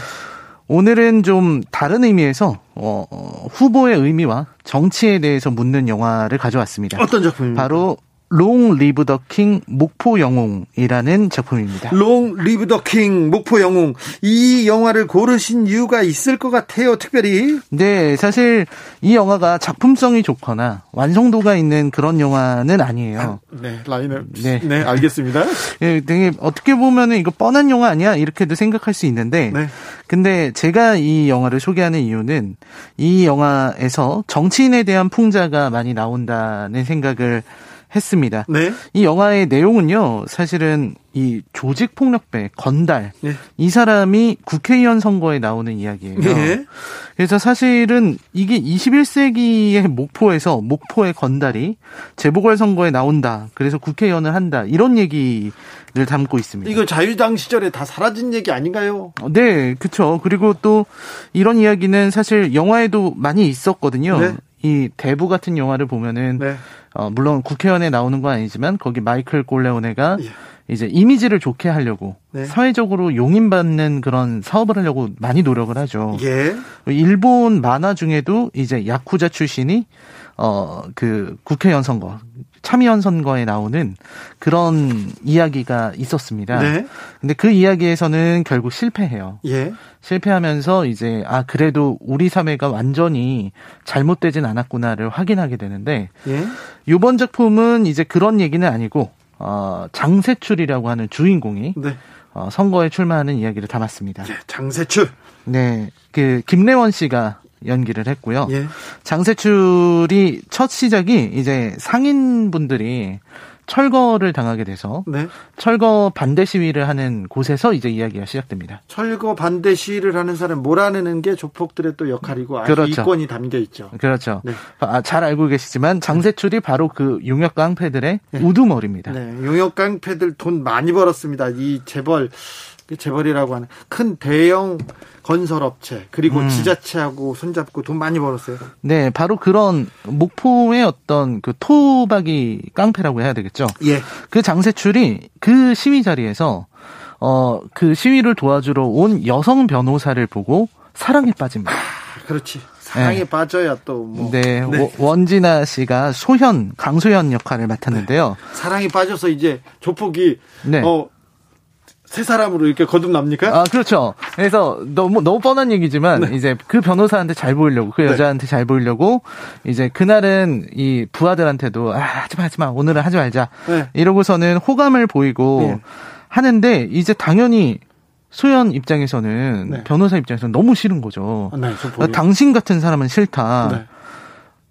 오늘은 좀 다른 의미에서 어, 어, 후보의 의미와 정치에 대해서 묻는 영화를 가져왔습니다. 어떤 작품입니까? 바로 롱 리브 더 킹 목포 영웅이라는 작품입니다. 롱 리브 더 킹 목포 영웅. 이 영화를 고르신 이유가 있을 것 같아요. 특별히. 네. 사실 이 영화가 작품성이 좋거나 완성도가 있는 그런 영화는 아니에요. 네. 라인을. 네. 네. 알겠습니다. 네, 되게 어떻게 보면은 이거 뻔한 영화 아니야? 이렇게도 생각할 수 있는데. 네. 근데 제가 이 영화를 소개하는 이유는 이 영화에서 정치인에 대한 풍자가 많이 나온다는 생각을 했습니다. 네. 이 영화의 내용은요, 사실은 이 조직폭력배 건달, 네. 이 사람이 국회의원 선거에 나오는 이야기예요. 네. 그래서 사실은 이게 이십일 세기의 목포에서 목포의 건달이 재보궐선거에 나온다, 그래서 국회의원을 한다, 이런 얘기를 담고 있습니다. 이거 자유당 시절에 다 사라진 얘기 아닌가요? 네, 그렇죠. 그리고 또 이런 이야기는 사실 영화에도 많이 있었거든요. 네. 이 대부 같은 영화를 보면은 네. 어, 물론 국회의원에 나오는 건 아니지만 거기 마이클 꼴레오네가 예. 이제 이미지를 좋게 하려고 네. 사회적으로 용인받는 그런 사업을 하려고 많이 노력을 하죠. 예. 일본 만화 중에도 이제 야쿠자 출신이 어, 그 국회의원 선거, 참의원 선거에 나오는 그런 이야기가 있었습니다. 네. 근데 그 이야기에서는 결국 실패해요. 예. 실패하면서 이제 아 그래도 우리 사회가 완전히 잘못되진 않았구나를 확인하게 되는데 예. 이번 작품은 이제 그런 얘기는 아니고 어, 장세출이라고 하는 주인공이 네. 어, 선거에 출마하는 이야기를 담았습니다. 예, 장세출. 네, 그 김래원 씨가 연기를 했고요. 예. 장세출이 첫 시작이 이제 상인분들이 철거를 당하게 돼서 네. 철거 반대 시위를 하는 곳에서 이제 이야기가 시작됩니다. 철거 반대 시위를 하는 사람 몰아내는 게 조폭들의 또 역할이고 아주 그렇죠. 이권이 담겨 있죠. 그렇죠. 네. 아, 잘 알고 계시지만 장세출이 바로 그 용역 깡패들의 네. 우두머리입니다. 네. 용역 깡패들 돈 많이 벌었습니다. 이 재벌 재벌이라고 하는 큰 대형 건설업체 그리고 음. 지자체하고 손잡고 돈 많이 벌었어요. 네, 바로 그런 목포의 어떤 그 토박이 깡패라고 해야 되겠죠. 예. 그 장세출이 그 시위 자리에서 어, 그 시위를 도와주러 온 여성 변호사를 보고 사랑에 빠집니다. 아, 그렇지. 사랑에 네. 빠져야 또 뭐. 네, 네. 원진아 씨가 소현, 강소현 역할을 맡았는데요. 네. 사랑에 빠져서 이제 조폭이 네. 어 세 사람으로 이렇게 거듭납니까? 아, 그렇죠. 그래서 너무, 너무 뻔한 얘기지만, 네. 이제 그 변호사한테 잘 보이려고, 그 여자한테 네. 잘 보이려고, 이제 그날은 이 부하들한테도, 아, 하지마, 하지마, 오늘은 하지 말자. 네. 이러고서는 호감을 보이고 네. 하는데, 이제 당연히 소연 입장에서는, 네. 변호사 입장에서는 너무 싫은 거죠. 아, 네, 당신 같은 사람은 싫다. 네.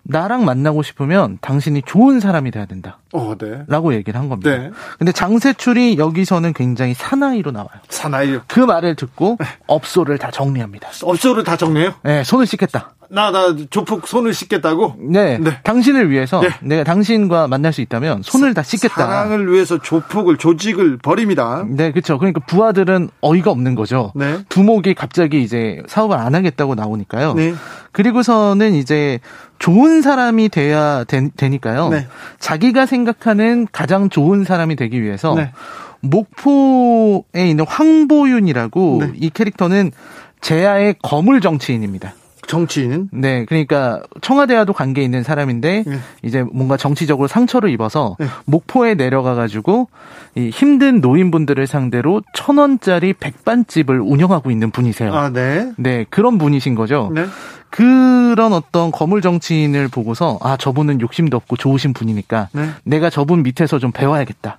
나랑 만나고 싶으면 당신이 좋은 사람이 돼야 된다. 어, 네. 라고 얘기를 한 겁니다. 네. 근데 장세출이 여기서는 굉장히 사나이로 나와요. 사나이요? 그 말을 듣고 업소를 다 정리합니다. 업소를 다 정리해요? 네, 손을 씻겠다. 나, 나 조폭 손을 씻겠다고? 네. 네. 당신을 위해서 네. 내가 당신과 만날 수 있다면 손을 다 씻겠다. 사랑을 위해서 조폭을, 조직을 버립니다. 네, 그렇죠. 그러니까 부하들은 어이가 없는 거죠. 네. 두목이 갑자기 이제 사업을 안 하겠다고 나오니까요. 네. 그리고서는 이제 좋은 사람이 돼야 되, 되니까요. 네. 자기가 생각하는 가장 좋은 사람이 되기 위해서 네. 목포에 있는 황보윤이라고 네. 이 캐릭터는 제야의 거물 정치인입니다. 정치인은? 네, 그러니까 청와대와도 관계 있는 사람인데 네. 이제 뭔가 정치적으로 상처를 입어서 네. 목포에 내려가가지고 이 힘든 노인분들을 상대로 천 원짜리 백반집을 운영하고 있는 분이세요. 아, 네. 네, 그런 분이신 거죠. 네. 그런 어떤 거물 정치인을 보고서 아, 저분은 욕심도 없고 좋으신 분이니까 네. 내가 저분 밑에서 좀 배워야겠다.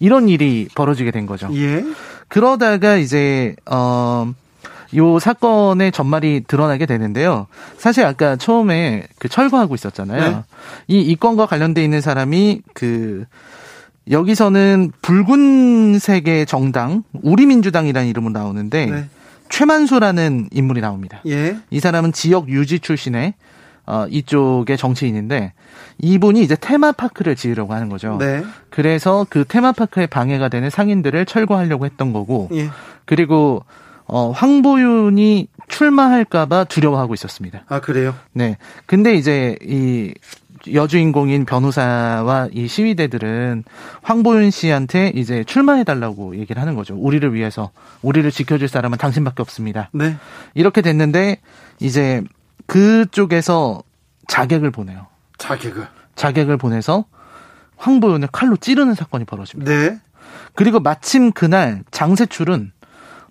이런 일이 벌어지게 된 거죠. 예. 그러다가 이제 어. 요 사건의 전말이 드러나게 되는데요. 사실 아까 처음에 그 철거하고 있었잖아요. 네. 이 이권과 관련돼 있는 사람이 그 여기서는 붉은색의 정당 우리민주당이라는 이름으로 나오는데 네. 최만수라는 인물이 나옵니다. 예. 이 사람은 지역 유지 출신의 어, 이쪽의 정치인인데 이분이 이제 테마파크를 지으려고 하는 거죠. 네. 그래서 그 테마파크에 방해가 되는 상인들을 철거하려고 했던 거고 예. 그리고 어, 황보윤이 출마할까봐 두려워하고 있었습니다. 아, 그래요? 네. 근데 이제 이 여주인공인 변호사와 이 시위대들은 황보윤 씨한테 이제 출마해달라고 얘기를 하는 거죠. 우리를 위해서, 우리를 지켜줄 사람은 당신밖에 없습니다. 네. 이렇게 됐는데, 이제 그쪽에서 자객을 보내요. 자객을? 자객을 보내서 황보윤을 칼로 찌르는 사건이 벌어집니다. 네. 그리고 마침 그날 장세출은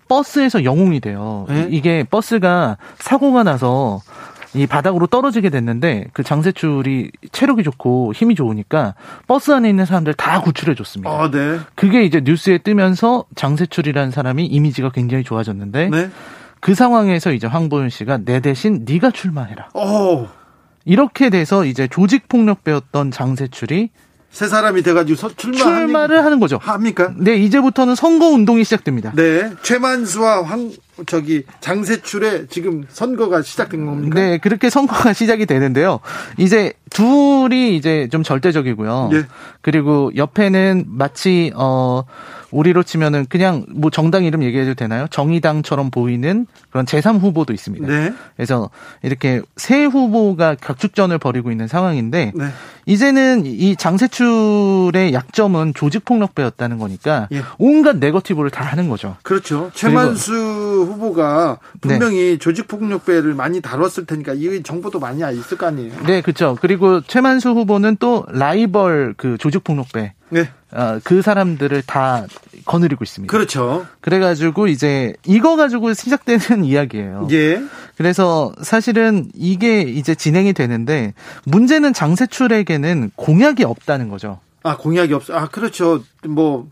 버스에서 영웅이 돼요. 에? 이게 버스가 사고가 나서 이 바닥으로 떨어지게 됐는데 그 장세출이 체력이 좋고 힘이 좋으니까 버스 안에 있는 사람들 다 구출해줬습니다. 아, 네. 그게 이제 뉴스에 뜨면서 장세출이라는 사람이 이미지가 굉장히 좋아졌는데 네? 그 상황에서 이제 황보윤 씨가 내 대신 네가 출마해라. 오. 이렇게 돼서 이제 조직폭력배였던 장세출이 새 사람이 돼가지고 출마 출마를 하는 거죠. 합니까? 네, 이제부터는 선거 운동이 시작됩니다. 네, 최만수와 황 저기 장세출의 지금 선거가 시작된 겁니까? 네, 그렇게 선거가 시작이 되는데요. 이제 둘이 이제 좀 절대적이고요. 네. 그리고 옆에는 마치 어 우리로 치면은 그냥 뭐 정당 이름 얘기해도 되나요? 정의당처럼 보이는 그런 제삼 후보도 있습니다. 네. 그래서 이렇게 세 후보가 격축전을 벌이고 있는 상황인데 네. 이제는 이 장세출의 약점은 조직폭력배였다는 거니까 예. 온갖 네거티브를 다 하는 거죠. 그렇죠. 최만수 후보가 분명히 네. 조직폭력배를 많이 다뤘을 테니까 이 정보도 많이 있을 거 아니에요. 네, 그렇죠. 그리고 최만수 후보는 또 라이벌 그 조직폭력배. 네. 어, 그 사람들을 다 거느리고 있습니다. 그렇죠. 그래가지고 이제 이거 가지고 시작되는 이야기예요. 예. 그래서 사실은 이게 이제 진행이 되는데 문제는 장세출에게는 공약이 없다는 거죠. 아, 공약이 없어. 아, 그렇죠. 뭐.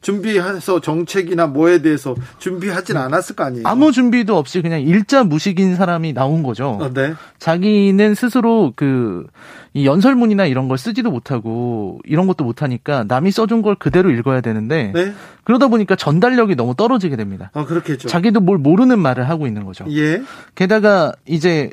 준비해서 정책이나 뭐에 대해서 준비하진 않았을 거 아니에요. 아무 준비도 없이 그냥 일자 무식인 사람이 나온 거죠. 어, 네. 자기는 스스로 그 이 연설문이나 이런 걸 쓰지도 못하고 이런 것도 못하니까 남이 써준 걸 그대로 읽어야 되는데 네? 그러다 보니까 전달력이 너무 떨어지게 됩니다. 어, 그렇겠죠. 자기도 뭘 모르는 말을 하고 있는 거죠. 예. 게다가 이제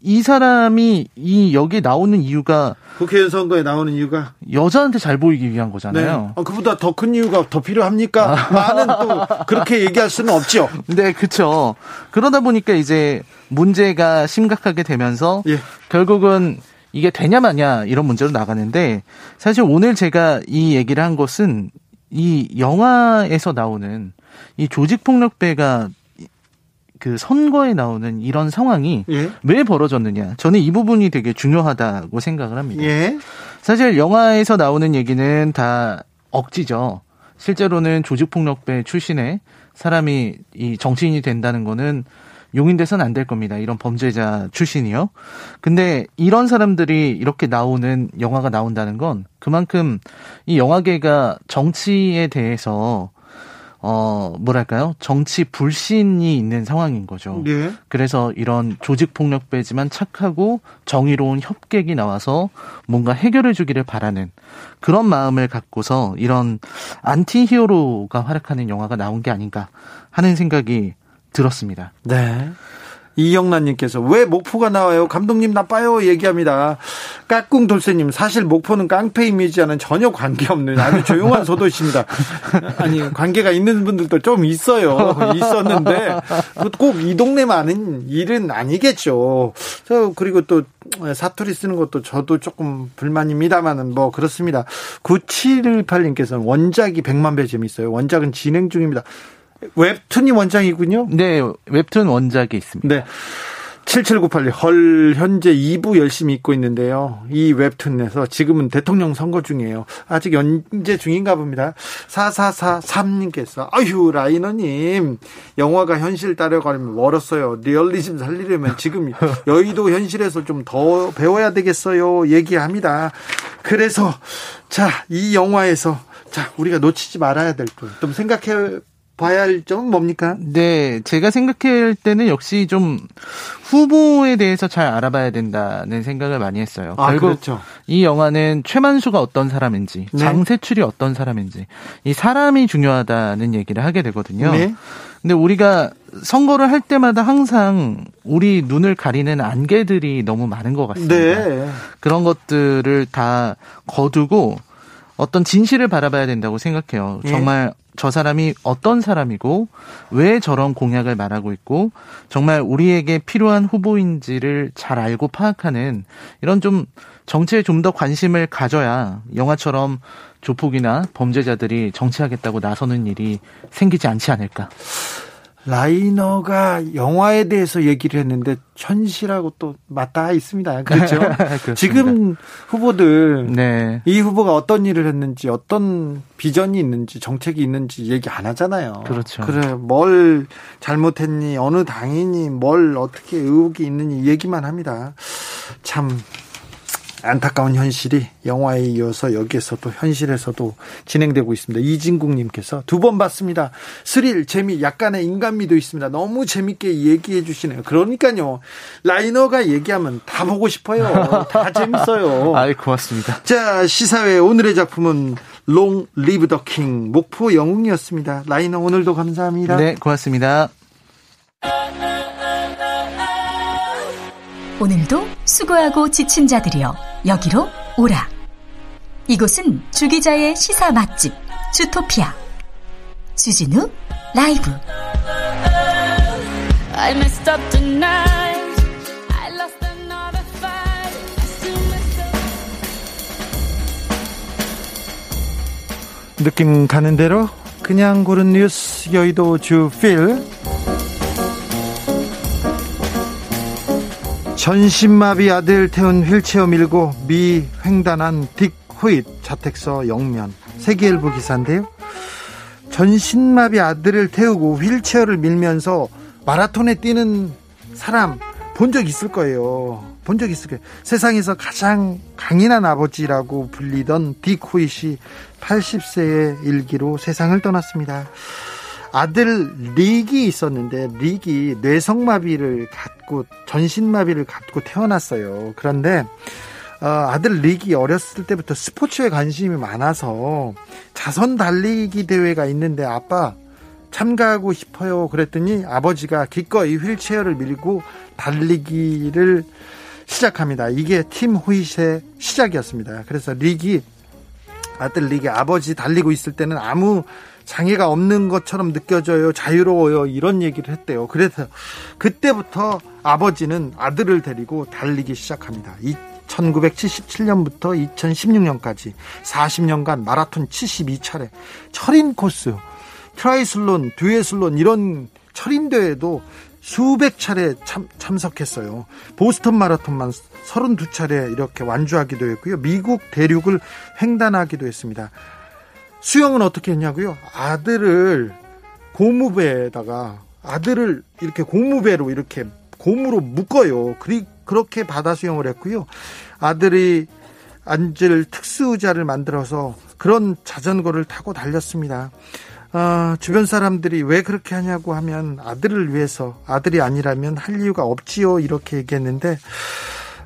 이 사람이 이 여기 나오는 이유가 국회의원 선거에 나오는 이유가 여자한테 잘 보이기 위한 거잖아요. 네. 어, 그보다 더 큰 이유가 더 필요합니까? 나는 또 그렇게 얘기할 수는 없죠. 네, 그렇죠. 그러다 보니까 이제 문제가 심각하게 되면서 예. 결국은 이게 되냐 마냐 이런 문제로 나가는데 사실 오늘 제가 이 얘기를 한 것은 이 영화에서 나오는 이 조직폭력배가 그 선거에 나오는 이런 상황이 예? 왜 벌어졌느냐. 저는 이 부분이 되게 중요하다고 생각을 합니다. 예? 사실 영화에서 나오는 얘기는 다 억지죠. 실제로는 조직폭력배 출신의 사람이 이 정치인이 된다는 거는 용인돼서는 안 될 겁니다. 이런 범죄자 출신이요. 근데 이런 사람들이 이렇게 나오는 영화가 나온다는 건 그만큼 이 영화계가 정치에 대해서 어, 뭐랄까요? 정치 불신이 있는 상황인 거죠. 네. 그래서 이런 조직폭력배지만 착하고 정의로운 협객이 나와서 뭔가 해결해 주기를 바라는 그런 마음을 갖고서 이런 안티 히어로가 활약하는 영화가 나온 게 아닌가 하는 생각이 들었습니다. 네. 이영란님께서 왜 목포가 나와요? 감독님 나빠요 얘기합니다. 까꿍돌쇠님 사실 목포는 깡패 이미지와는 전혀 관계없는 아주 조용한 소도시입니다. 아니 관계가 있는 분들도 좀 있어요. 있었는데 꼭 이 동네만은 일은 아니겠죠. 저 그리고 또 사투리 쓰는 것도 저도 조금 불만입니다만은 뭐 그렇습니다. 구칠일팔님께서는 원작이 백만 배 재밌어요. 원작은 진행 중입니다. 웹툰이 원작이군요. 네, 웹툰 원작이 있습니다. 네. 칠칠구팔 헐, 현재 이 부 열심히 읽고 있는데요. 이 웹툰에서 지금은 대통령 선거 중이에요. 아직 연재 중인가 봅니다. 사사사삼님께서 아휴 라이너님 영화가 현실 따라가려면 멀었어요. 리얼리즘 살리려면 지금 여의도 현실에서 좀 더 배워야 되겠어요 얘기합니다. 그래서 자, 이 영화에서 자 우리가 놓치지 말아야 될 것 좀 생각해 봐야 할 점은 뭡니까? 네, 제가 생각할 때는 역시 좀 후보에 대해서 잘 알아봐야 된다는 생각을 많이 했어요. 아, 결국 그렇죠. 이 영화는 최만수가 어떤 사람인지, 네. 장세출이 어떤 사람인지, 이 사람이 중요하다는 얘기를 하게 되거든요. 네. 근데 우리가 선거를 할 때마다 항상 우리 눈을 가리는 안개들이 너무 많은 것 같습니다. 네. 그런 것들을 다 거두고 어떤 진실을 바라봐야 된다고 생각해요. 네. 정말 저 사람이 어떤 사람이고 왜 저런 공약을 말하고 있고 정말 우리에게 필요한 후보인지를 잘 알고 파악하는 이런 좀 정치에 좀 더 관심을 가져야 영화처럼 조폭이나 범죄자들이 정치하겠다고 나서는 일이 생기지 않지 않을까. 라이너가 영화에 대해서 얘기를 했는데 현실하고 또 맞닿아 있습니다. 그렇죠? 지금 후보들 네. 이 후보가 어떤 일을 했는지 어떤 비전이 있는지 정책이 있는지 얘기 안 하잖아요. 그렇죠. 그래 뭘 잘못했니 어느 당이니 뭘 어떻게 의혹이 있느니 얘기만 합니다. 참 안타까운 현실이 영화에 이어서 여기에서도 현실에서도 진행되고 있습니다. 이진국님께서 두 번 봤습니다. 스릴, 재미, 약간의 인간미도 있습니다. 너무 재밌게 얘기해 주시네요. 그러니까요. 라이너가 얘기하면 다 보고 싶어요. 다 재밌어요. 아이, 고맙습니다. 자, 시사회 오늘의 작품은 롱 리브 더 킹, 목포 영웅이었습니다. 라이너 오늘도 감사합니다. 네, 고맙습니다. 오늘도 수고하고 지친 자들이여 여기로 오라. 이곳은 주 기자의 시사 맛집 주토피아 주진우 라이브. 느낌 가는 대로 그냥 고른 뉴스 여의도 주필. 전신마비 아들 태운 휠체어 밀고 미 횡단한 딕 호잇 자택서 영면. 세계일보 기사인데요. 전신마비 아들을 태우고 휠체어를 밀면서 마라톤에 뛰는 사람 본 적 있을 거예요. 본 적 있을 거예요. 세상에서 가장 강인한 아버지라고 불리던 딕 호잇이 팔십 세의 일기로 세상을 떠났습니다. 아들 리기 있었는데 리기 뇌성마비를 갖고 전신마비를 갖고 태어났어요. 그런데 어, 아들 리기 어렸을 때부터 스포츠에 관심이 많아서 자선 달리기 대회가 있는데 아빠 참가하고 싶어요. 그랬더니 아버지가 기꺼이 휠체어를 밀고 달리기를 시작합니다. 이게 팀 호잇의 시작이었습니다. 그래서 리기 아들 리기 아버지 달리고 있을 때는 아무 장애가 없는 것처럼 느껴져요. 자유로워요. 이런 얘기를 했대요. 그래서 그때부터 아버지는 아들을 데리고 달리기 시작합니다. 천구백칠십칠 년부터 이천십육 년까지 사십 년간 마라톤 칠십이 차례, 철인 코스, 트라이슬론, 듀애슬론 이런 철인 대회도 수백 차례 참, 참석했어요. 보스턴 마라톤만 서른두 차례 이렇게 완주하기도 했고요. 미국 대륙을 횡단하기도 했습니다. 수영은 어떻게 했냐고요? 아들을 고무배에다가 아들을 이렇게 고무배로 이렇게 고무로 묶어요. 그리, 그렇게 바다 수영을 했고요. 아들이 앉을 특수 의자를 만들어서 그런 자전거를 타고 달렸습니다. 어, 주변 사람들이 왜 그렇게 하냐고 하면 아들을 위해서, 아들이 아니라면 할 이유가 없지요 이렇게 얘기했는데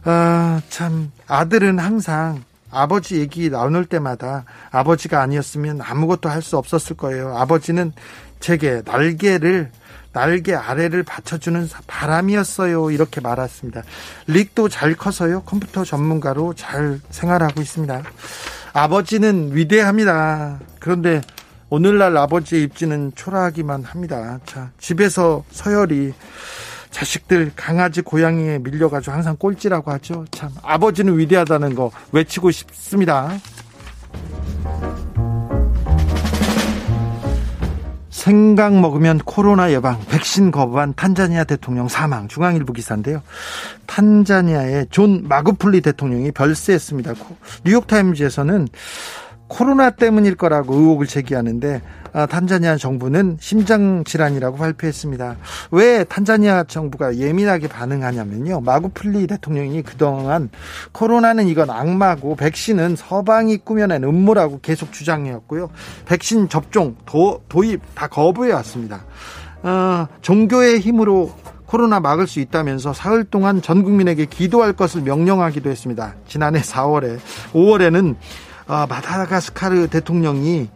어, 참 아들은 항상 아버지 얘기 나눌 때마다 아버지가 아니었으면 아무것도 할 수 없었을 거예요. 아버지는 제게 날개를 날개 아래를 받쳐주는 바람이었어요. 이렇게 말했습니다. 릭도 잘 커서요. 컴퓨터 전문가로 잘 생활하고 있습니다. 아버지는 위대합니다. 그런데 오늘날 아버지의 입지는 초라하기만 합니다. 자, 집에서 서열이 자식들 강아지 고양이에 밀려가지고 항상 꼴찌라고 하죠. 참 아버지는 위대하다는 거 외치고 싶습니다. 생각 먹으면 코로나 예방 백신 거부한 탄자니아 대통령 사망. 중앙일보 기사인데요. 탄자니아의 존 마구풀리 대통령이 별세했습니다. 뉴욕타임즈에서는 코로나 때문일 거라고 의혹을 제기하는데 아, 탄자니아 정부는 심장질환이라고 발표했습니다. 왜 탄자니아 정부가 예민하게 반응하냐면요. 마구풀리 대통령이 그동안 코로나는 이건 악마고 백신은 서방이 꾸며낸 음모라고 계속 주장해왔고요. 백신 접종, 도, 도입 다 거부해왔습니다. 어, 종교의 힘으로 코로나 막을 수 있다면서 사흘 동안 전 국민에게 기도할 것을 명령하기도 했습니다. 지난해 사월에, 오월에는 아, 마다가스카르 대통령이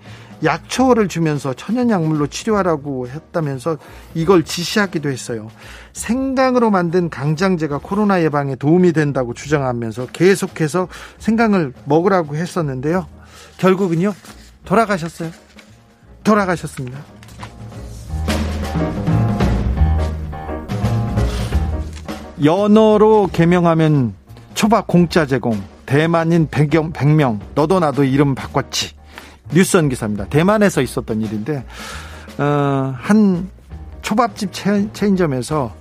약초를 주면서 천연약물로 치료하라고 했다면서 이걸 지시하기도 했어요. 생강으로 만든 강장제가 코로나 예방에 도움이 된다고 주장하면서 계속해서 생강을 먹으라고 했었는데요. 결국은요, 돌아가셨어요. 돌아가셨습니다. 연어로 개명하면 초밥 공짜 제공. 대만인 백 명, 너도 나도 이름 바꿨지. 뉴스원 기사입니다. 대만에서 있었던 일인데 어, 한 초밥집 체인점에서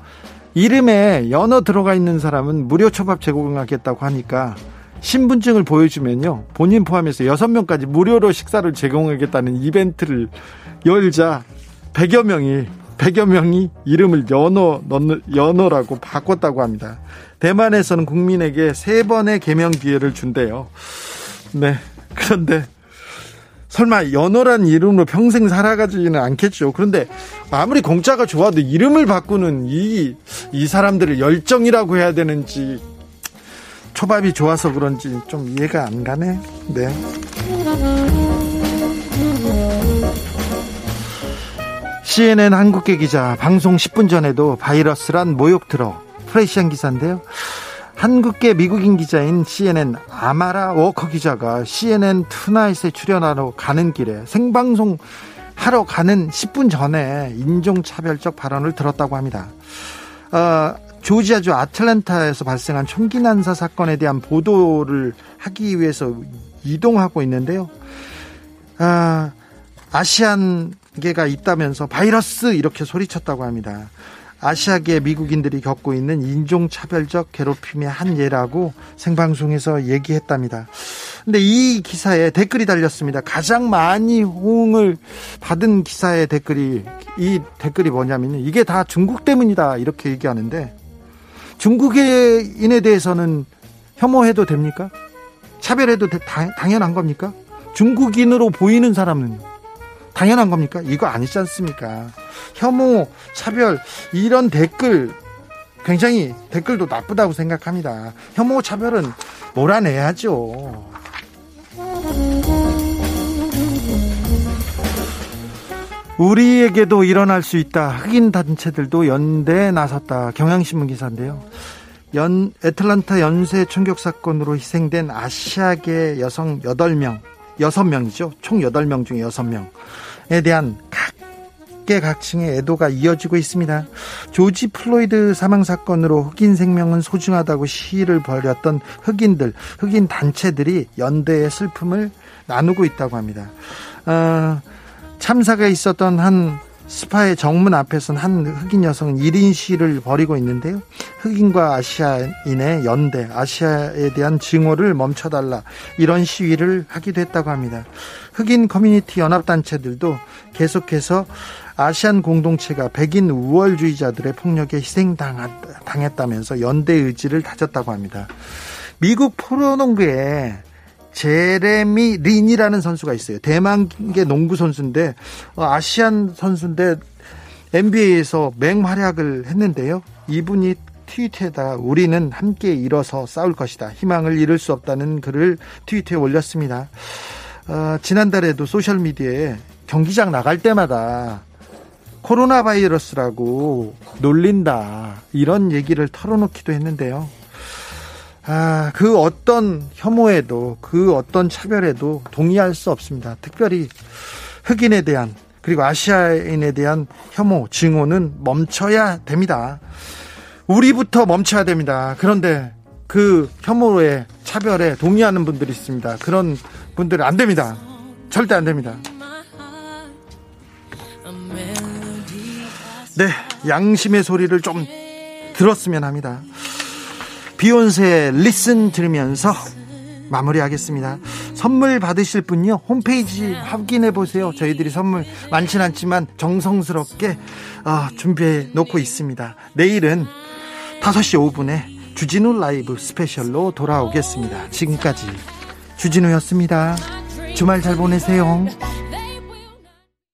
이름에 연어 들어가 있는 사람은 무료 초밥 제공하겠다고 하니까 신분증을 보여주면요, 본인 포함해서 여섯 명까지 무료로 식사를 제공하겠다는 이벤트를 열자 백여 명이 백여 명이 이름을 연어, 연어라고 바꿨다고 합니다. 대만에서는 국민에게 세 번의 개명 기회를 준대요. 네. 그런데 설마 연어란 이름으로 평생 살아가지는 않겠죠. 그런데 아무리 공짜가 좋아도 이름을 바꾸는 이, 이 사람들을 열정이라고 해야 되는지, 초밥이 좋아서 그런지 좀 이해가 안 가네. 네. 씨엔엔 한국계 기자 방송 십 분 전에도 바이러스란 모욕 들어 프레시한 기사인데요. 한국계 미국인 기자인 씨엔엔 아마라 워커 기자가 씨엔엔 투나잇에 출연하러 가는 길에, 생방송 하러 가는 십 분 전에 인종차별적 발언을 들었다고 합니다. 어, 조지아주 아틀랜타에서 발생한 총기 난사 사건에 대한 보도를 하기 위해서 이동하고 있는데요. 어, 아시안계가 있다면서 바이러스 이렇게 소리쳤다고 합니다. 아시아계 미국인들이 겪고 있는 인종차별적 괴롭힘의 한 예라고 생방송에서 얘기했답니다. 근데 이 기사에 댓글이 달렸습니다. 가장 많이 호응을 받은 기사의 댓글이, 이 댓글이 뭐냐면, 이게 다 중국 때문이다 이렇게 얘기하는데, 중국인에 대해서는 혐오해도 됩니까? 차별해도 대, 당, 당연한 겁니까? 중국인으로 보이는 사람은요? 당연한 겁니까? 이거 아니지 않습니까? 혐오, 차별, 이런 댓글, 굉장히 댓글도 나쁘다고 생각합니다. 혐오, 차별은 몰아내야죠. 우리에게도 일어날 수 있다. 흑인 단체들도 연대에 나섰다. 경향신문 기사인데요. 연, 애틀랜타 연쇄 총격 사건으로 희생된 아시아계 여성 여덟 명, 여섯 명이죠. 총 여덟 명 중에 여섯 명에 대한 각계각층의 애도가 이어지고 있습니다. 조지 플로이드 사망 사건으로 흑인 생명은 소중하다고 시위를 벌였던 흑인들, 흑인 단체들이 연대의 슬픔을 나누고 있다고 합니다. 어, 참사가 있었던 한 스파의 정문 앞에서는 한 흑인 여성은 일 인 시위를 벌이고 있는데요. 흑인과 아시아인의 연대, 아시아에 대한 증오를 멈춰달라, 이런 시위를 하기도 했다고 합니다. 흑인 커뮤니티 연합단체들도 계속해서 아시안 공동체가 백인 우월주의자들의 폭력에 희생당했다면서 연대 의지를 다졌다고 합니다. 미국 프로농구에 제레미 린이라는 선수가 있어요. 대만계 농구 선수인데, 아시안 선수인데 엔비에이에서 맹활약을 했는데요. 이분이 트위터에다 우리는 함께 일어서 싸울 것이다, 희망을 잃을 수 없다는 글을 트위터에 올렸습니다. 어, 지난달에도 소셜미디어에 경기장 나갈 때마다 코로나 바이러스라고 놀린다, 이런 얘기를 털어놓기도 했는데요. 아, 그 어떤 혐오에도, 그 어떤 차별에도 동의할 수 없습니다. 특별히 흑인에 대한, 그리고 아시아인에 대한 혐오, 증오는 멈춰야 됩니다. 우리부터 멈춰야 됩니다. 그런데 그 혐오에, 차별에 동의하는 분들이 있습니다. 그런 분들은 안 됩니다. 절대 안 됩니다. 네, 양심의 소리를 좀 들었으면 합니다. 비욘세의 리슨 들으면서 마무리하겠습니다. 선물 받으실 분요, 홈페이지 확인해보세요. 저희들이 선물 많진 않지만 정성스럽게 준비해놓고 있습니다. 내일은 다섯 시 오 분에 주진우 라이브 스페셜로 돌아오겠습니다. 지금까지 주진우였습니다. 주말 잘 보내세요.